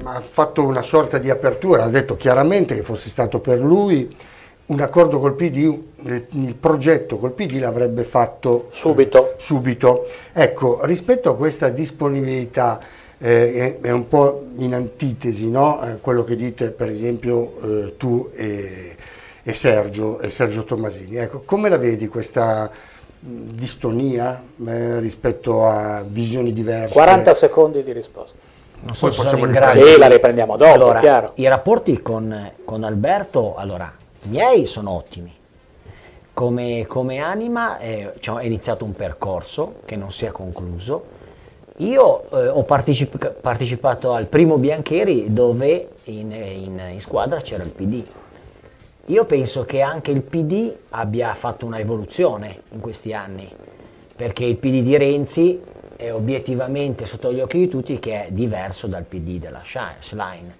ha fatto una sorta di apertura, ha detto chiaramente che fosse stato per lui un accordo col P D, il, il progetto col P D l'avrebbe fatto subito. Eh, subito. Ecco, rispetto a questa disponibilità eh, è, è un po' in antitesi, no? Eh, quello che dite per esempio eh, tu e, e, Sergio, e Sergio Tommasini. Ecco, come la vedi questa... distonia eh, rispetto a visioni diverse? quaranta secondi di risposta. Non so se possiamo riprendere. La riprendiamo dopo, allora, chiaro. I rapporti con, con Alberto, allora, i miei sono ottimi. Come, come Anima eh, cioè, è iniziato un percorso che non si è concluso. Io eh, ho partecip- partecipato al primo Biancheri dove in, in, in squadra c'era il P D. Io penso che anche il P D abbia fatto una evoluzione in questi anni, perché il P D di Renzi è obiettivamente sotto gli occhi di tutti che è diverso dal P D della Schlein.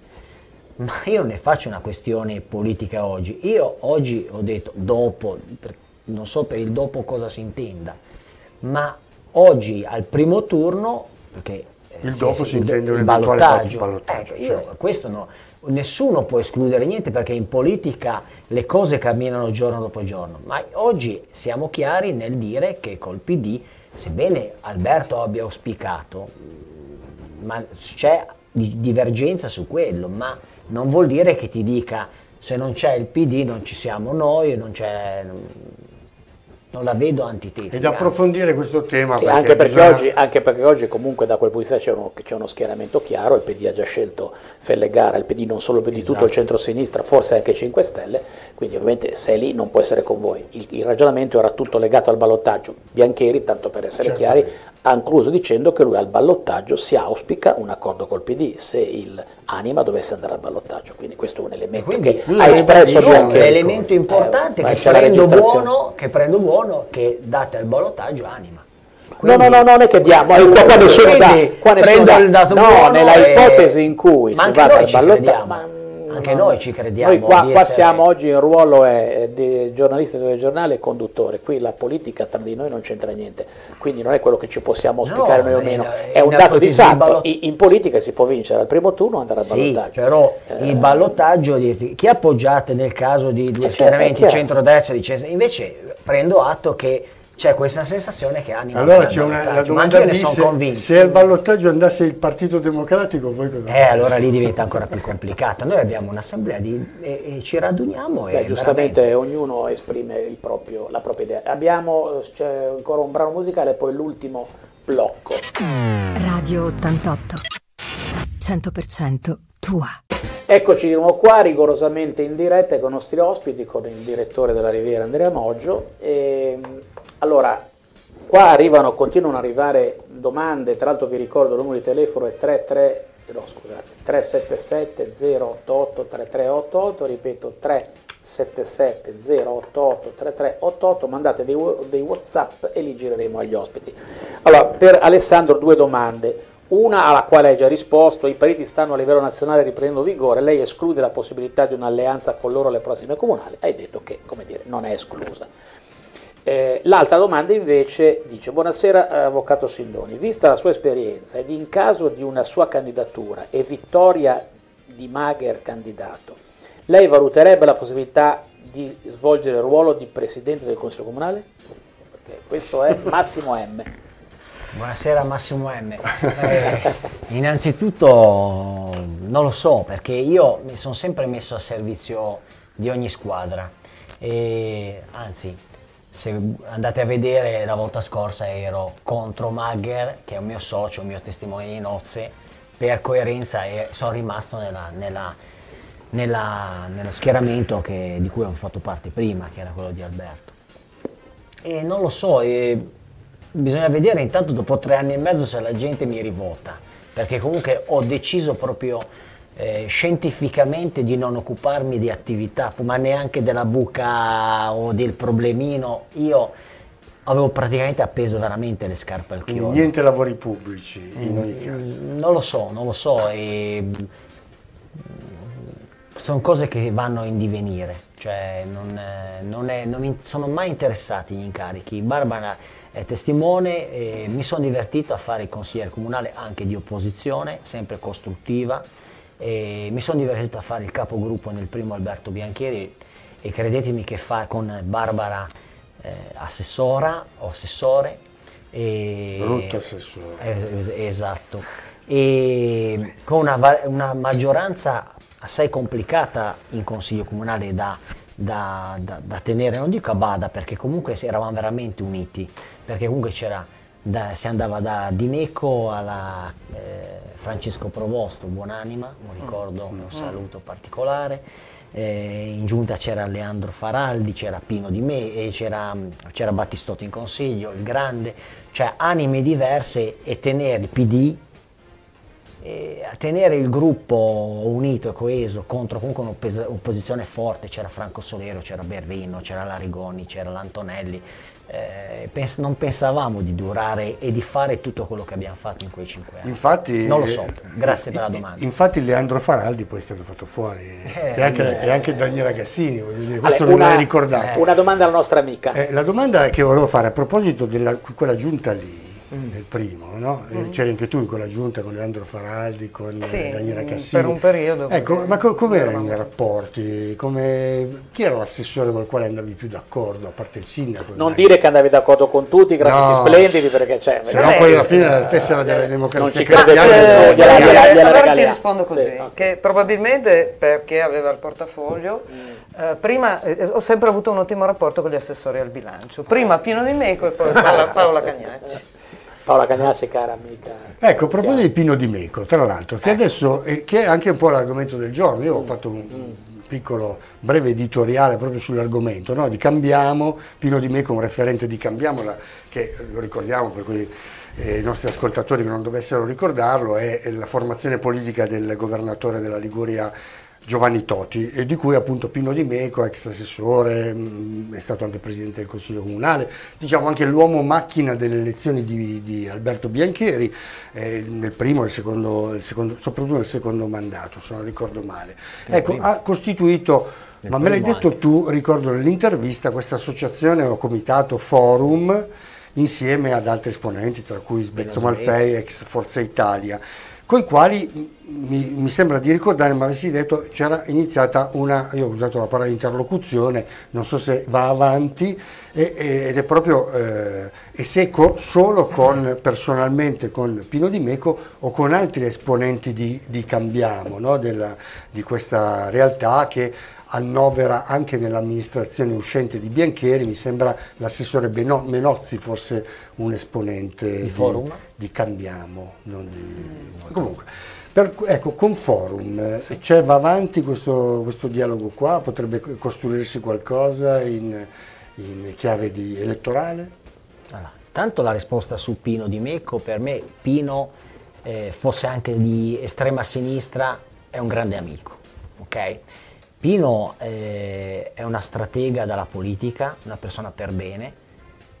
Ma io ne faccio una questione politica oggi. Io oggi ho detto dopo, non so per il dopo cosa si intenda, ma oggi al primo turno, perché il sì, dopo sì, si intende un eventuale ballottaggio, ballottaggio eh, cioè. Io, questo no. Nessuno può escludere niente perché in politica le cose camminano giorno dopo giorno, ma oggi siamo chiari nel dire che col P D, sebbene Alberto abbia auspicato, ma c'è divergenza su quello, ma non vuol dire che ti dica se non c'è il P D non ci siamo noi, non c'è... non la vedo antitetica. Ed approfondire questo tema. Sì, perché anche, perché bisogna... oggi, anche perché oggi comunque da quel punto di vista c'è uno, c'è uno schieramento chiaro, il P D ha già scelto Fellegara, il P D non solo il P D, esatto. Tutto il centro-sinistra, forse anche cinque Stelle, quindi ovviamente se è lì non può essere con voi. Il, il ragionamento era tutto legato al ballottaggio. Biancheri, tanto per essere certo. chiari, ha incluso dicendo che lui al ballottaggio si auspica un accordo col P D se il Anima dovesse andare al ballottaggio, quindi questo è un elemento quindi, che ha espresso Biancheri. Un elemento importante eh, che, prendo buono, che prendo buono che date al ballottaggio Anima. Quindi, no, no, no, non è che diamo, eh, qua nessuno dà, qua nessuno dà. Il dato no, nella ipotesi e... in cui ma si va al ballottaggio, ma anche noi ci crediamo. Noi qua, qua essere... siamo oggi in ruolo eh, di giornalista del giornale e conduttore, qui la politica tra di noi non c'entra niente, quindi non è quello che ci possiamo auspicare no, noi o meno, è, è un dato di fatto, ballot... in politica si può vincere al primo turno e andare al sì, ballottaggio. Però eh, il ballottaggio, chi appoggiate nel caso di due schieramenti centrodestra, invece prendo atto che c'è questa sensazione che Anima. Allora c'è una la domanda, ma anche io ne sono convinto. Se al ballottaggio andasse il Partito Democratico, voi cosa? Eh, allora lì diventa ancora più complicato. Noi abbiamo un'assemblea di, e, e ci raduniamo. Beh, e giustamente veramente... ognuno esprime il proprio, la propria idea. Abbiamo c'è ancora un brano musicale e poi l'ultimo blocco. Radio ottantotto, cento per cento tua. Eccoci di nuovo qua, rigorosamente in diretta con i nostri ospiti, con il direttore della Riviera Andrea Moggio. E, allora, qua arrivano, continuano ad arrivare domande, tra l'altro vi ricordo il numero di telefono è tre tre, no, scusate, tre sette sette zero otto otto tre tre otto otto, ripeto tre sette sette zero otto otto tre tre otto otto, mandate dei, dei WhatsApp e li gireremo agli ospiti. Allora, per Alessandro due domande. Una alla quale hai già risposto, i pariti stanno a livello nazionale riprendendo vigore, lei esclude la possibilità di un'alleanza con loro alle prossime comunali, hai detto che, come dire, non è esclusa. Eh, l'altra domanda invece dice, buonasera Avvocato Sindoni, vista la sua esperienza ed in caso di una sua candidatura e vittoria di Mager candidato, lei valuterebbe la possibilità di svolgere il ruolo di Presidente del Consiglio Comunale? Perché questo è Massimo M. Buonasera Massimo M. Eh, innanzitutto non lo so, perché io mi sono sempre messo a servizio di ogni squadra e anzi, se andate a vedere la volta scorsa ero contro Mager, che è un mio socio, un mio testimone di nozze, per coerenza e sono rimasto nella, nella, nella, nello schieramento che, di cui ho fatto parte prima, che era quello di Alberto. E non lo so, e bisogna vedere intanto dopo tre anni e mezzo se la gente mi rivota, perché comunque ho deciso proprio eh, scientificamente di non occuparmi di attività, ma neanche della buca o del problemino. Io avevo praticamente appeso veramente le scarpe al chiodo. Niente lavori pubblici in mm, ogni caso. Non lo so, non lo so. E... sono cose che vanno in divenire. Cioè non, non, è, non in, sono mai interessati gli incarichi. Barbara è testimone, e mi sono divertito a fare il consigliere comunale anche di opposizione, sempre costruttiva, e mi sono divertito a fare il capogruppo nel primo Alberto Biancheri e credetemi che fa con Barbara eh, assessora o assessore. E, brutto assessore. Es, esatto. E con una, una maggioranza assai complicata in consiglio comunale da, da, da, da tenere, non dico a bada, perché comunque eravamo veramente uniti, perché comunque c'era da, si andava da Di Meco alla eh, Francesco Provosto, Buonanima, un ricordo, un saluto particolare, eh, in giunta c'era Leandro Faraldi, c'era Pino Di Meco, c'era, c'era Battistotti in consiglio, il grande, cioè anime diverse e tenere il P D, e a tenere il gruppo unito e coeso contro comunque un'opposizione forte, c'era Franco Solerio, c'era Berlino, c'era Larigoni, c'era l'Antonelli, eh, pens- non pensavamo di durare e di fare tutto quello che abbiamo fatto in quei cinque anni. Infatti, non lo so, grazie eh, per la domanda. Infatti Leandro Faraldi poi è stato fatto fuori eh, e, anche, eh, e anche Daniela Cassini, voglio dire, questo una, non l'hai ricordato. Eh, una domanda alla nostra amica. Eh, la domanda che volevo fare a proposito di quella giunta lì, nel primo, no? Mm. C'eri anche tu in quella giunta con Leandro Faraldi, con sì, Daniela Cassini. Per un periodo. Ecco, ma co- come erano i rapporti? Come... chi era l'assessore con il quale andavi più d'accordo, a parte il sindaco? Non dire mai che andavi d'accordo con tutti, grafici no, splendidi, perché c'è. Se no poi alla fine la tessera eh, della democrazia cristiana. Allora ti rispondo così, sì, okay. Che probabilmente perché aveva il portafoglio, mm. eh, prima eh, ho sempre avuto un ottimo rapporto con gli assessori al bilancio, prima Pino Di Meco e poi Paola, Paola Cagnacci. Paola Cagnacci, cara amica. Ecco, a proposito di Pino Di Meco, tra l'altro, che adesso eh, che è anche un po' l'argomento del giorno, io ho fatto un piccolo breve editoriale proprio sull'argomento, no? Di Cambiamo, Pino Di Meco è un referente di Cambiamo, la, che lo ricordiamo per cui eh, i nostri ascoltatori che non dovessero ricordarlo, è, è la formazione politica del governatore della Liguria Giovanni Toti, e di cui appunto Pino Di Meco, ex assessore, mh, è stato anche presidente del Consiglio Comunale, diciamo anche l'uomo macchina delle elezioni di, di Alberto Biancheri, eh, nel primo e nel secondo, il secondo, soprattutto nel secondo mandato, se non ricordo male. Ecco, ha costituito, ma me l'hai detto tu, ricordo nell'intervista, questa associazione o comitato Forum, insieme ad altri esponenti, tra cui Sbezzo Malfei, ex Forza Italia. coi quali mi, mi sembra di ricordare, ma avessi detto, c'era iniziata una, io ho usato la parola interlocuzione, non so se va avanti, e, e, ed è proprio eh, e se co, solo con, personalmente con Pino Di Meco o con altri esponenti di, di Cambiamo, no? Della, di questa realtà che annovera anche nell'amministrazione uscente di Biancheri, mi sembra l'assessore Beno, Menozzi fosse un esponente di, Forum. di, di Cambiamo, non di, comunque. Per, ecco, con Forum, sì. Cioè, va avanti questo, questo dialogo qua? Potrebbe costruirsi qualcosa in, in chiave di elettorale? Allora, tanto la risposta su Pino Di Meco, per me Pino, eh, fosse anche di estrema sinistra, è un grande amico, ok? Pino eh, è una stratega dalla politica, una persona per bene,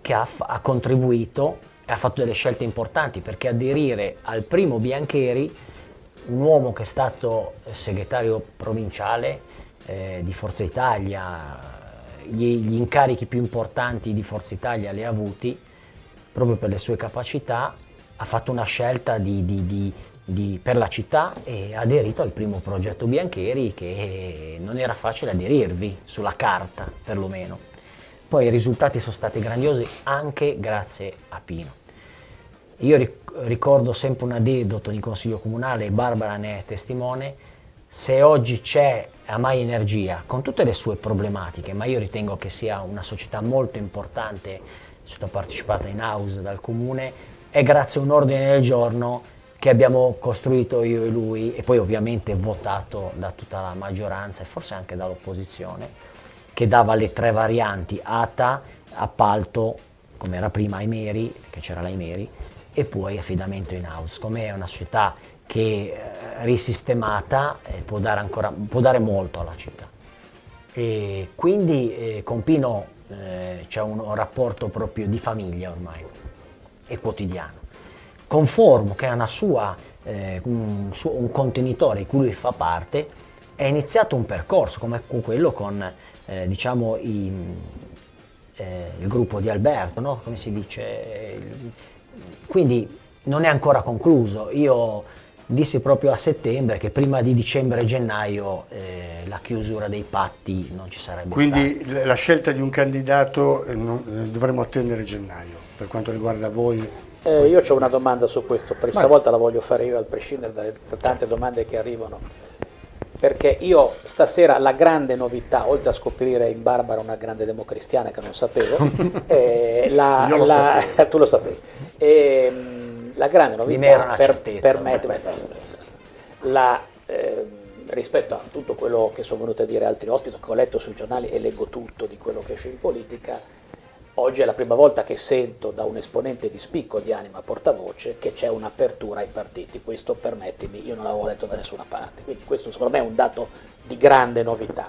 che ha, ha contribuito e ha fatto delle scelte importanti, perché aderire al primo Biancheri, un uomo che è stato segretario provinciale eh, di Forza Italia, gli, gli incarichi più importanti di Forza Italia li ha avuti, proprio per le sue capacità, ha fatto una scelta di, di, di, di, per la città e ha aderito al primo progetto Biancheri, che non era facile aderirvi, sulla carta perlomeno. Poi i risultati sono stati grandiosi anche grazie a Pino. Io ricordo sempre un aneddoto di consiglio comunale, e Barbara ne è testimone. Se oggi c'è Amai Energia, con tutte le sue problematiche, ma io ritengo che sia una società molto importante, società partecipata in house dal comune, è grazie a un ordine del giorno che abbiamo costruito io e lui, e poi ovviamente votato da tutta la maggioranza e forse anche dall'opposizione, che dava le tre varianti, ATA, appalto, come era prima Aimeri, che c'era l'Aimeri, e poi affidamento in house. Come è una società che eh, risistemata eh, può dare ancora può dare molto alla città. E quindi eh, con Pino eh, c'è un, un rapporto proprio di famiglia ormai e quotidiano. Con Forum, che è una sua, eh, un, suo, un contenitore di cui lui fa parte, è iniziato un percorso come quello con eh, diciamo i, eh, il gruppo di Alberto, no? Come si dice? Il, Quindi non è ancora concluso. Io dissi proprio a settembre che prima di dicembre e gennaio eh, la chiusura dei patti non ci sarebbe Quindi stata. La scelta di un candidato eh, non, dovremmo attendere gennaio, per quanto riguarda voi? Eh, io ho una domanda su questo, perché Vai. stavolta la voglio fare io, al prescindere dalle tante domande che arrivano. Perché io stasera la grande novità, oltre a scoprire in Barbara una grande democristiana che non sapevo, eh, la, io lo la, sapevo. tu lo sapevi, eh, la grande novità per, per me, la, eh, rispetto a tutto quello che sono venuti a dire altri ospiti, che ho letto sui giornali e leggo tutto di quello che esce in politica, oggi è la prima volta che sento da un esponente di spicco di Anima portavoce che c'è un'apertura ai partiti. Questo, permettimi, io non l'avevo letto da nessuna parte, quindi questo secondo me è un dato di grande novità.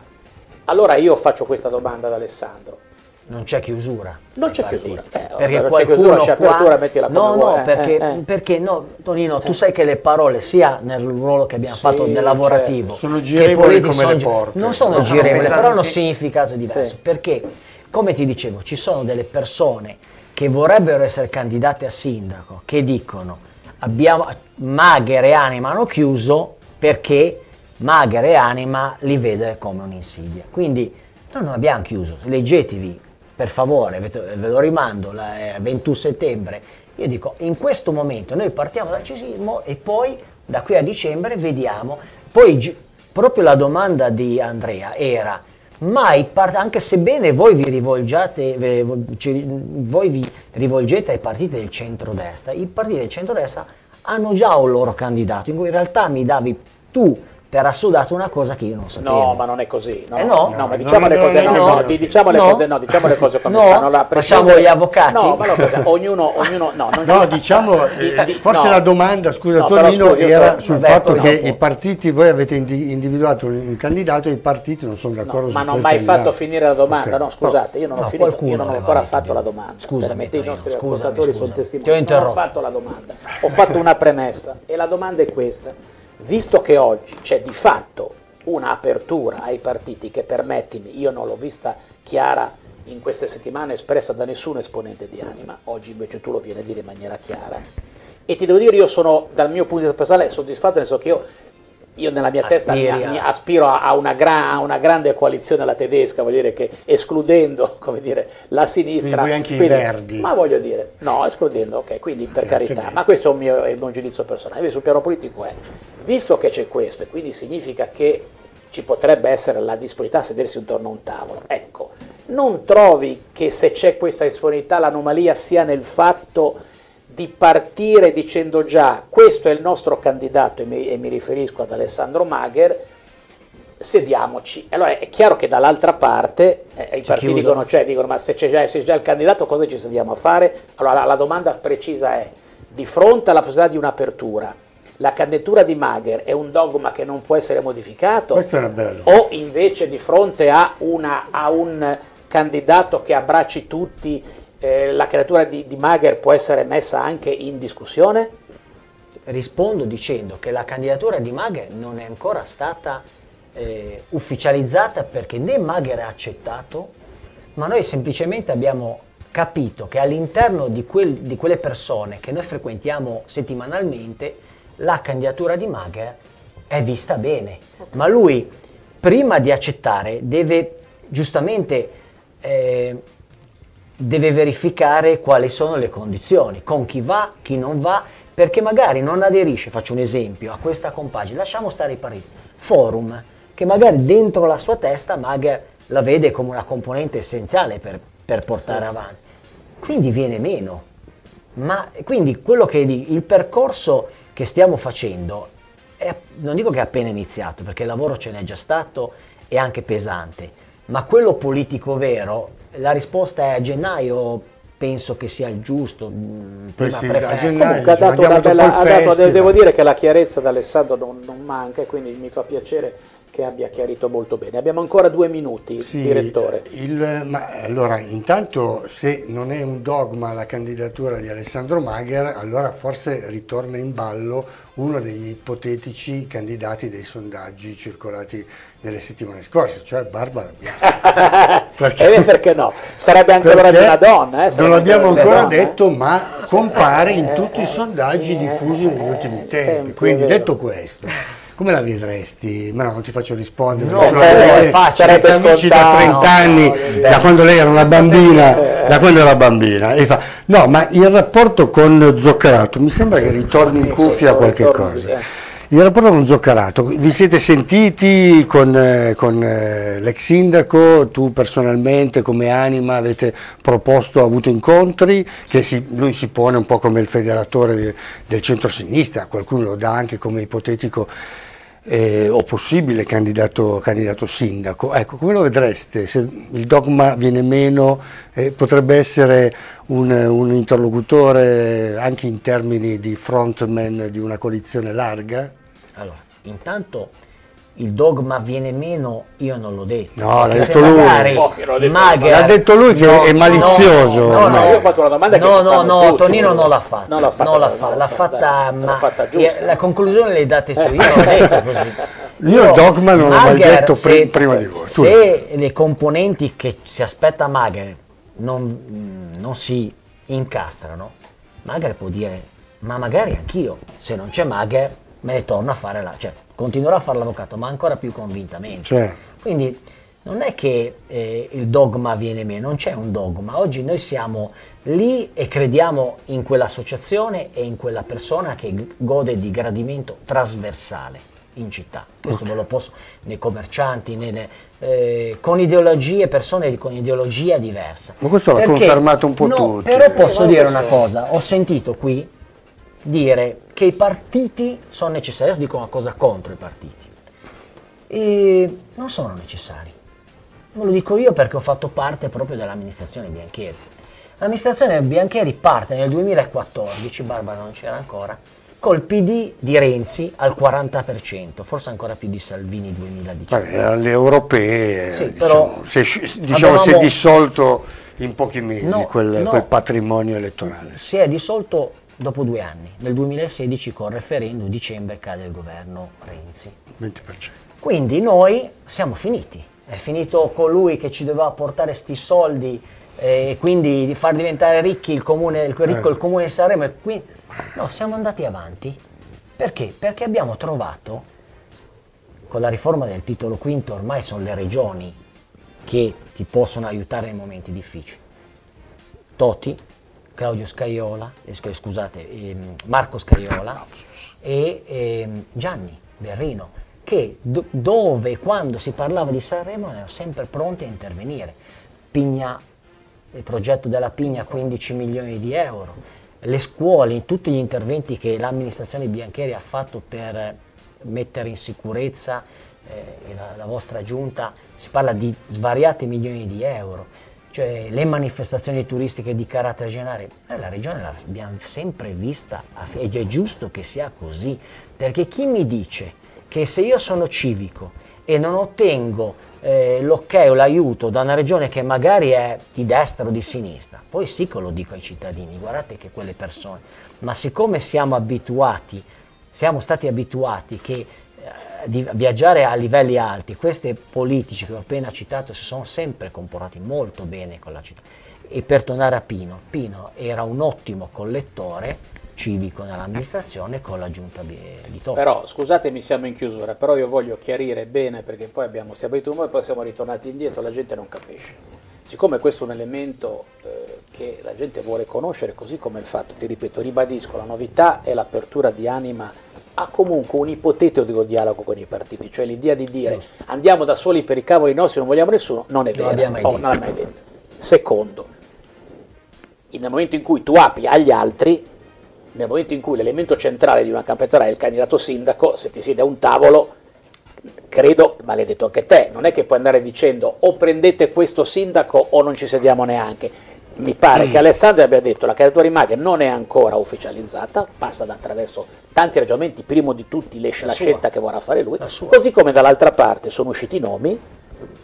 Allora io faccio questa domanda ad Alessandro. Non c'è chiusura. Non c'è chiusura. Eh, perché non c'è chiusura, c'è apertura, mettila come no, vuoi. No, eh, perché, eh, eh. perché no, Tonino, tu eh. sai che le parole, sia nel ruolo che abbiamo sì, fatto del lavorativo, certo. sono girevoli come sono, le porte. Non sono no, girevoli, no, però hanno significato diverso, sì. perché... Come ti dicevo, ci sono delle persone che vorrebbero essere candidate a sindaco, che dicono abbiamo Mager e Anima hanno chiuso perché Mager e Anima li vede come un'insidia. Quindi noi non abbiamo chiuso, leggetevi per favore, ve lo rimando, il ventuno settembre. Io dico, in questo momento noi partiamo dal cisismo e poi da qui a dicembre vediamo. Poi proprio la domanda di Andrea era... Ma anche sebbene voi vi rivolgiate, voi vi rivolgete ai partiti del centrodestra, i partiti del centrodestra hanno già un loro candidato, in cui in realtà mi davi tu per assodato una cosa che io non sapevo. No, ma non è così. No, eh no, no, no, ma diciamo le cose no, no, no, diciamo le no, cose no, diciamo le cose come no, stanno. La facciamo gli avvocati. No, ma cosa, ognuno, ognuno, no, non no diciamo, eh, di, forse no. la domanda, scusa no, Tonino, era so, sul vabbè, fatto no, che no, i partiti, voi avete individuato un candidato e i partiti non sono d'accordo no, su questo. Ma non ho mai fatto finire la domanda, no, scusate, io non ho finito, io non ho ancora fatto la domanda. Scusami, i nostri ascoltatori sono testimoni. Non ho fatto la domanda, ho fatto una premessa e la domanda è questa. Visto che oggi c'è di fatto un'apertura ai partiti che, permettimi, io non l'ho vista chiara in queste settimane espressa da nessun esponente di Anima, oggi invece tu lo vieni a dire in maniera chiara, e ti devo dire, io sono dal mio punto di vista personale soddisfatto, nel senso che io, io nella mia Aspira. testa mi, mi aspiro a, a, una gra, a una grande coalizione alla tedesca, voglio dire che escludendo, come dire, la sinistra, quindi anche quindi, i verdi, ma voglio dire, no, escludendo, ok, quindi per sì, carità, ma questo è, un mio, è il mio giudizio personale. Sul piano politico è, visto che c'è questo, e quindi significa che ci potrebbe essere la disponibilità a sedersi intorno a un tavolo, ecco, non trovi che se c'è questa disponibilità l'anomalia sia nel fatto di partire dicendo già questo è il nostro candidato, e mi, e mi riferisco ad Alessandro Mager, sediamoci. Allora è chiaro che dall'altra parte eh, i partiti dicono, cioè, dicono ma se c'è, già, se c'è già il candidato cosa ci sediamo a fare? Allora la, la domanda precisa è, di fronte alla possibilità di un'apertura, la candidatura di Mager è un dogma che non può essere modificato? Questo era bello. O invece di fronte a, una, a un candidato che abbracci tutti, Eh, la creatura di, di Mager può essere messa anche in discussione? Rispondo dicendo che la candidatura di Mager non è ancora stata eh, ufficializzata, perché né Mager ha accettato, ma noi semplicemente abbiamo capito che all'interno di, quel, di quelle persone che noi frequentiamo settimanalmente la candidatura di Mager è vista bene, okay. Ma lui prima di accettare deve giustamente eh, deve verificare quali sono le condizioni, con chi va, chi non va, perché magari non aderisce, faccio un esempio, a questa compagine, lasciamo stare i pareri, Forum, che magari dentro la sua testa Mager la vede come una componente essenziale per, per portare avanti, quindi viene meno, ma quindi quello che il percorso che stiamo facendo, è, non dico che è appena iniziato, perché il lavoro ce n'è già stato e anche pesante, ma quello politico vero, la risposta è a gennaio, penso che sia il giusto, prima sì, a gennaio, comunque ha dato una bella, ha dato, devo dire che la chiarezza da Alessandro non, non manca, e quindi mi fa piacere che abbia chiarito molto bene. Abbiamo ancora due minuti, sì, direttore. Il, ma allora, intanto, se non è un dogma la candidatura di Alessandro Mager, allora forse ritorna in ballo uno degli ipotetici candidati dei sondaggi circolati nelle settimane scorse, cioè Barbara Biale. Perché? Eh, perché no? Sarebbe anche l'ora di una donna. Eh? Non l'abbiamo ancora donne, detto, eh? Ma compare in tutti eh, i sondaggi eh, diffusi eh, negli ultimi tempi. tempi Quindi, detto questo, come la vedresti? Ma no, non ti faccio rispondere. No, eh, sarebbe amici da trenta anni, no, no, da quando lei era una bambina, eh. da quando era bambina. E fa, no, ma il rapporto con Zoccarato, mi sembra che ritorni in cuffia qualche cosa. Il rapporto con Zoccarato, vi siete sentiti con, eh, con eh, l'ex sindaco, tu personalmente come Anima avete proposto, avuto incontri, che si, lui si pone un po' come il federatore de, del centro-sinistra, qualcuno lo dà anche come ipotetico eh, o possibile candidato, candidato sindaco. Ecco, come lo vedreste? Se il dogma viene meno, eh, potrebbe essere un, un interlocutore anche in termini di frontman di una coalizione larga? Allora, intanto il dogma viene meno, io non l'ho detto. No, l'ha detto lui. Oh, detto Mager, l'ha detto lui che no, è malizioso. No, no, no, no, io ho fatto una domanda no, che No, si no, no, Tonino non l'ha fatta. Non l'ha fatta. Non l'ha fatta, l'ha fatta, l'ha fatta giusta. La conclusione l'hai data tu, io l'ho detto così. Io il dogma non l'ho mai detto se, prima di voi. Tu. Se le componenti che si aspetta Mager non, non si incastrano, Mager può dire, ma magari anch'io, se non c'è Mager, me ne torno a fare la, cioè continuerò a fare l'avvocato, ma ancora più convintamente. Cioè. Quindi non è che eh, il dogma viene meno, non c'è un dogma. Oggi noi siamo lì e crediamo in quell'associazione e in quella persona che g- gode di gradimento trasversale in città. Questo okay. Non lo posso, nei commercianti, nelle, eh, con ideologie, persone con ideologia diversa. Ma questo l'ha confermato un po' no, tutti. Però posso eh, dire una cosa, ho sentito qui dire che i partiti sono necessari, adesso dico una cosa contro i partiti, e non sono necessari, non lo dico io perché ho fatto parte proprio dell'amministrazione Biancheri. L'amministrazione Biancheri parte nel duemilaquattordici, Barbara non c'era ancora, col P D di Renzi al quaranta per cento, forse ancora più di Salvini duemiladiciannove. Vabbè, alle europee, sì, diciamo, se, diciamo si è dissolto in pochi mesi no, quel, no, quel patrimonio elettorale. Si è dissolto dopo due anni, nel duemilasedici con il referendum dicembre cade il governo Renzi. venti per cento. Quindi noi siamo finiti, è finito colui che ci doveva portare sti soldi e quindi di far diventare ricchi il comune, il, ricco il comune di Sanremo, e qui no, siamo andati avanti perché? Perché abbiamo trovato, con la riforma del titolo quinto, ormai sono le regioni che ti possono aiutare nei momenti difficili. Toti, Claudio Scaiola, eh, scusate, eh, Marco Scaiola e eh, Gianni Berrino, che do, dove e quando si parlava di Sanremo erano sempre pronti a intervenire. Pigna, il progetto della Pigna, quindici milioni di euro, le scuole, tutti gli interventi che l'amministrazione Biancheri ha fatto per mettere in sicurezza eh, la, la vostra giunta, si parla di svariati milioni di euro. Cioè, le manifestazioni turistiche di carattere generale, eh, la regione l'abbiamo sempre vista ed è giusto che sia così, perché chi mi dice che se io sono civico e non ottengo eh, l'ok o l'aiuto da una regione che magari è di destra o di sinistra, poi sì che lo dico ai cittadini, guardate che quelle persone, ma siccome siamo abituati, siamo stati abituati che di viaggiare a livelli alti, questi politici che ho appena citato si sono sempre comportati molto bene con la città. E per tornare a Pino, Pino era un ottimo collettore civico nell'amministrazione con la giunta di Toti. Però scusatemi, siamo in chiusura, però io voglio chiarire bene, perché poi abbiamo stiamo abituati e poi siamo ritornati indietro, la gente non capisce. Siccome questo è un elemento eh, che la gente vuole conoscere, così come il fatto, ti ripeto, ribadisco, la novità è l'apertura di Anima ha comunque un ipotetico dialogo con i partiti, cioè l'idea di dire Giusto. andiamo da soli per i cavoli nostri, non vogliamo nessuno, non è vero, non, oh, non l'ha mai detto. Secondo, nel momento in cui tu apri agli altri, nel momento in cui l'elemento centrale di una campagna è il candidato sindaco, se ti siedi a un tavolo, credo, ma l'hai detto anche te, non è che puoi andare dicendo o prendete questo sindaco o non ci sediamo neanche. Mi pare che Alessandro abbia detto che la candidatura di Mager non è ancora ufficializzata, passa attraverso tanti ragionamenti, primo di tutti la, la scelta che vorrà fare lui, così come dall'altra parte sono usciti i nomi,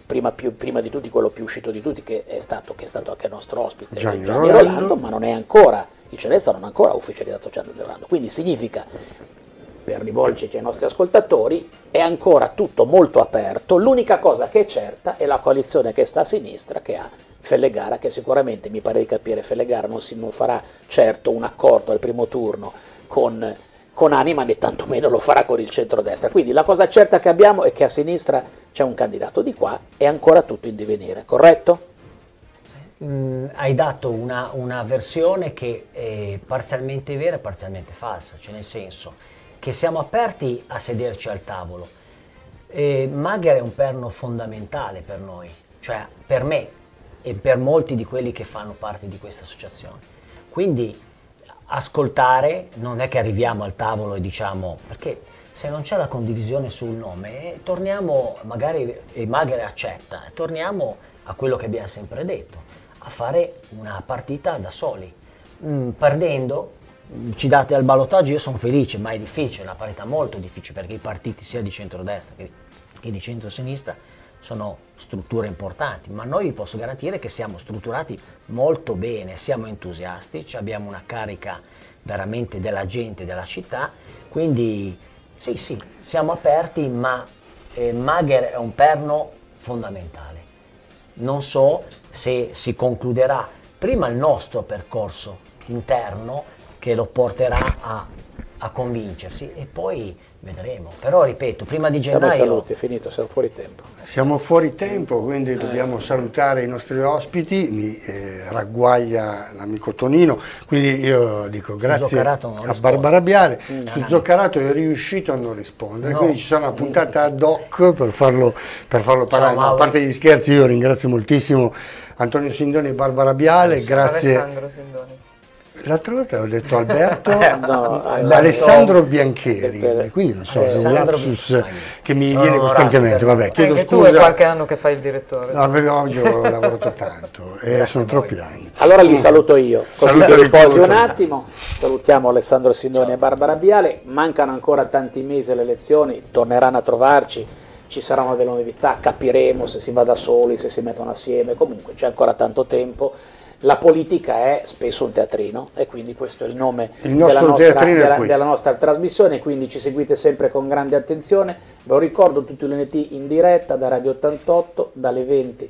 prima, più, prima di tutti quello più uscito di tutti che è stato, che è stato anche nostro ospite, Gianni, Gianni Rolando, Rolando, ma non è ancora, il Celesta non è ancora ufficializzato Gianni Rolando, quindi significa, per rivolgerci ai nostri ascoltatori, è ancora tutto molto aperto, l'unica cosa che è certa è la coalizione che sta a sinistra, che ha Fellegara, che sicuramente, mi pare di capire, Fellegara non, si, non farà certo un accordo al primo turno con, con Anima, né tantomeno lo farà con il centrodestra. Quindi la cosa certa che abbiamo è che a sinistra c'è un candidato di qua e ancora tutto in divenire, corretto? Mm, hai dato una, una versione che è parzialmente vera e parzialmente falsa, cioè nel senso che siamo aperti a sederci al tavolo. E Mager è un perno fondamentale per noi, cioè per me, e per molti di quelli che fanno parte di questa associazione. Quindi ascoltare, non è che arriviamo al tavolo e diciamo, perché se non c'è la condivisione sul nome, eh, torniamo, magari, e magari accetta, torniamo a quello che abbiamo sempre detto, a fare una partita da soli. Mm, perdendo, ci date al ballottaggio, io sono felice, ma è difficile, è una partita molto difficile, perché i partiti sia di centrodestra che, che di centrosinistra sono strutture importanti, ma noi vi posso garantire che siamo strutturati molto bene, siamo entusiasti, abbiamo una carica veramente della gente, della città, quindi sì, sì, siamo aperti, ma eh, Mager è un perno fondamentale. Non so se si concluderà prima il nostro percorso interno che lo porterà a, a convincersi e poi vedremo, però ripeto, prima di gennaio... Siamo saluti, è finito, siamo fuori tempo. Siamo fuori tempo, quindi eh. dobbiamo salutare i nostri ospiti, mi eh, ragguaglia l'amico Tonino, quindi io dico grazie a Barbara Biale, no, su no. Zoccarato è riuscito a non rispondere, no. quindi ci sarà una puntata ad hoc per farlo, per farlo parlare, ma a parte gli scherzi io ringrazio moltissimo Antonio Sindoni e Barbara Biale, sì, grazie... Alessandro Sindoni. L'altra volta ho detto Alberto, no, Alessandro Biancheri, per... quindi non so, è un lapsus che mi no, viene costantemente, vabbè, chiedo anche scusa. Tu è qualche anno che fai il direttore. No, oggi ho lavorato tanto e sono troppi anni. Allora li saluto io, così che riposi un attimo, salutiamo Alessandro Sindoni e Barbara Biale, mancano ancora tanti mesi alle elezioni, torneranno a trovarci, ci saranno delle novità, capiremo se si va da soli, se si mettono assieme, comunque c'è ancora tanto tempo. La politica è spesso un teatrino e quindi questo è il nome il della, nostra, della, della nostra trasmissione, quindi ci seguite sempre con grande attenzione. Ve lo ricordo, tutti i lunedì in diretta da Radio ottantotto dalle venti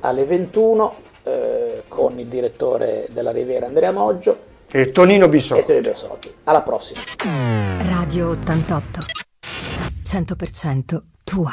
alle ventuno, eh, con il direttore della Riviera Andrea Moggio e Tonino Bissolotti. E Tonino Bissolotti. Alla prossima. Radio ottantotto, cento per cento tua.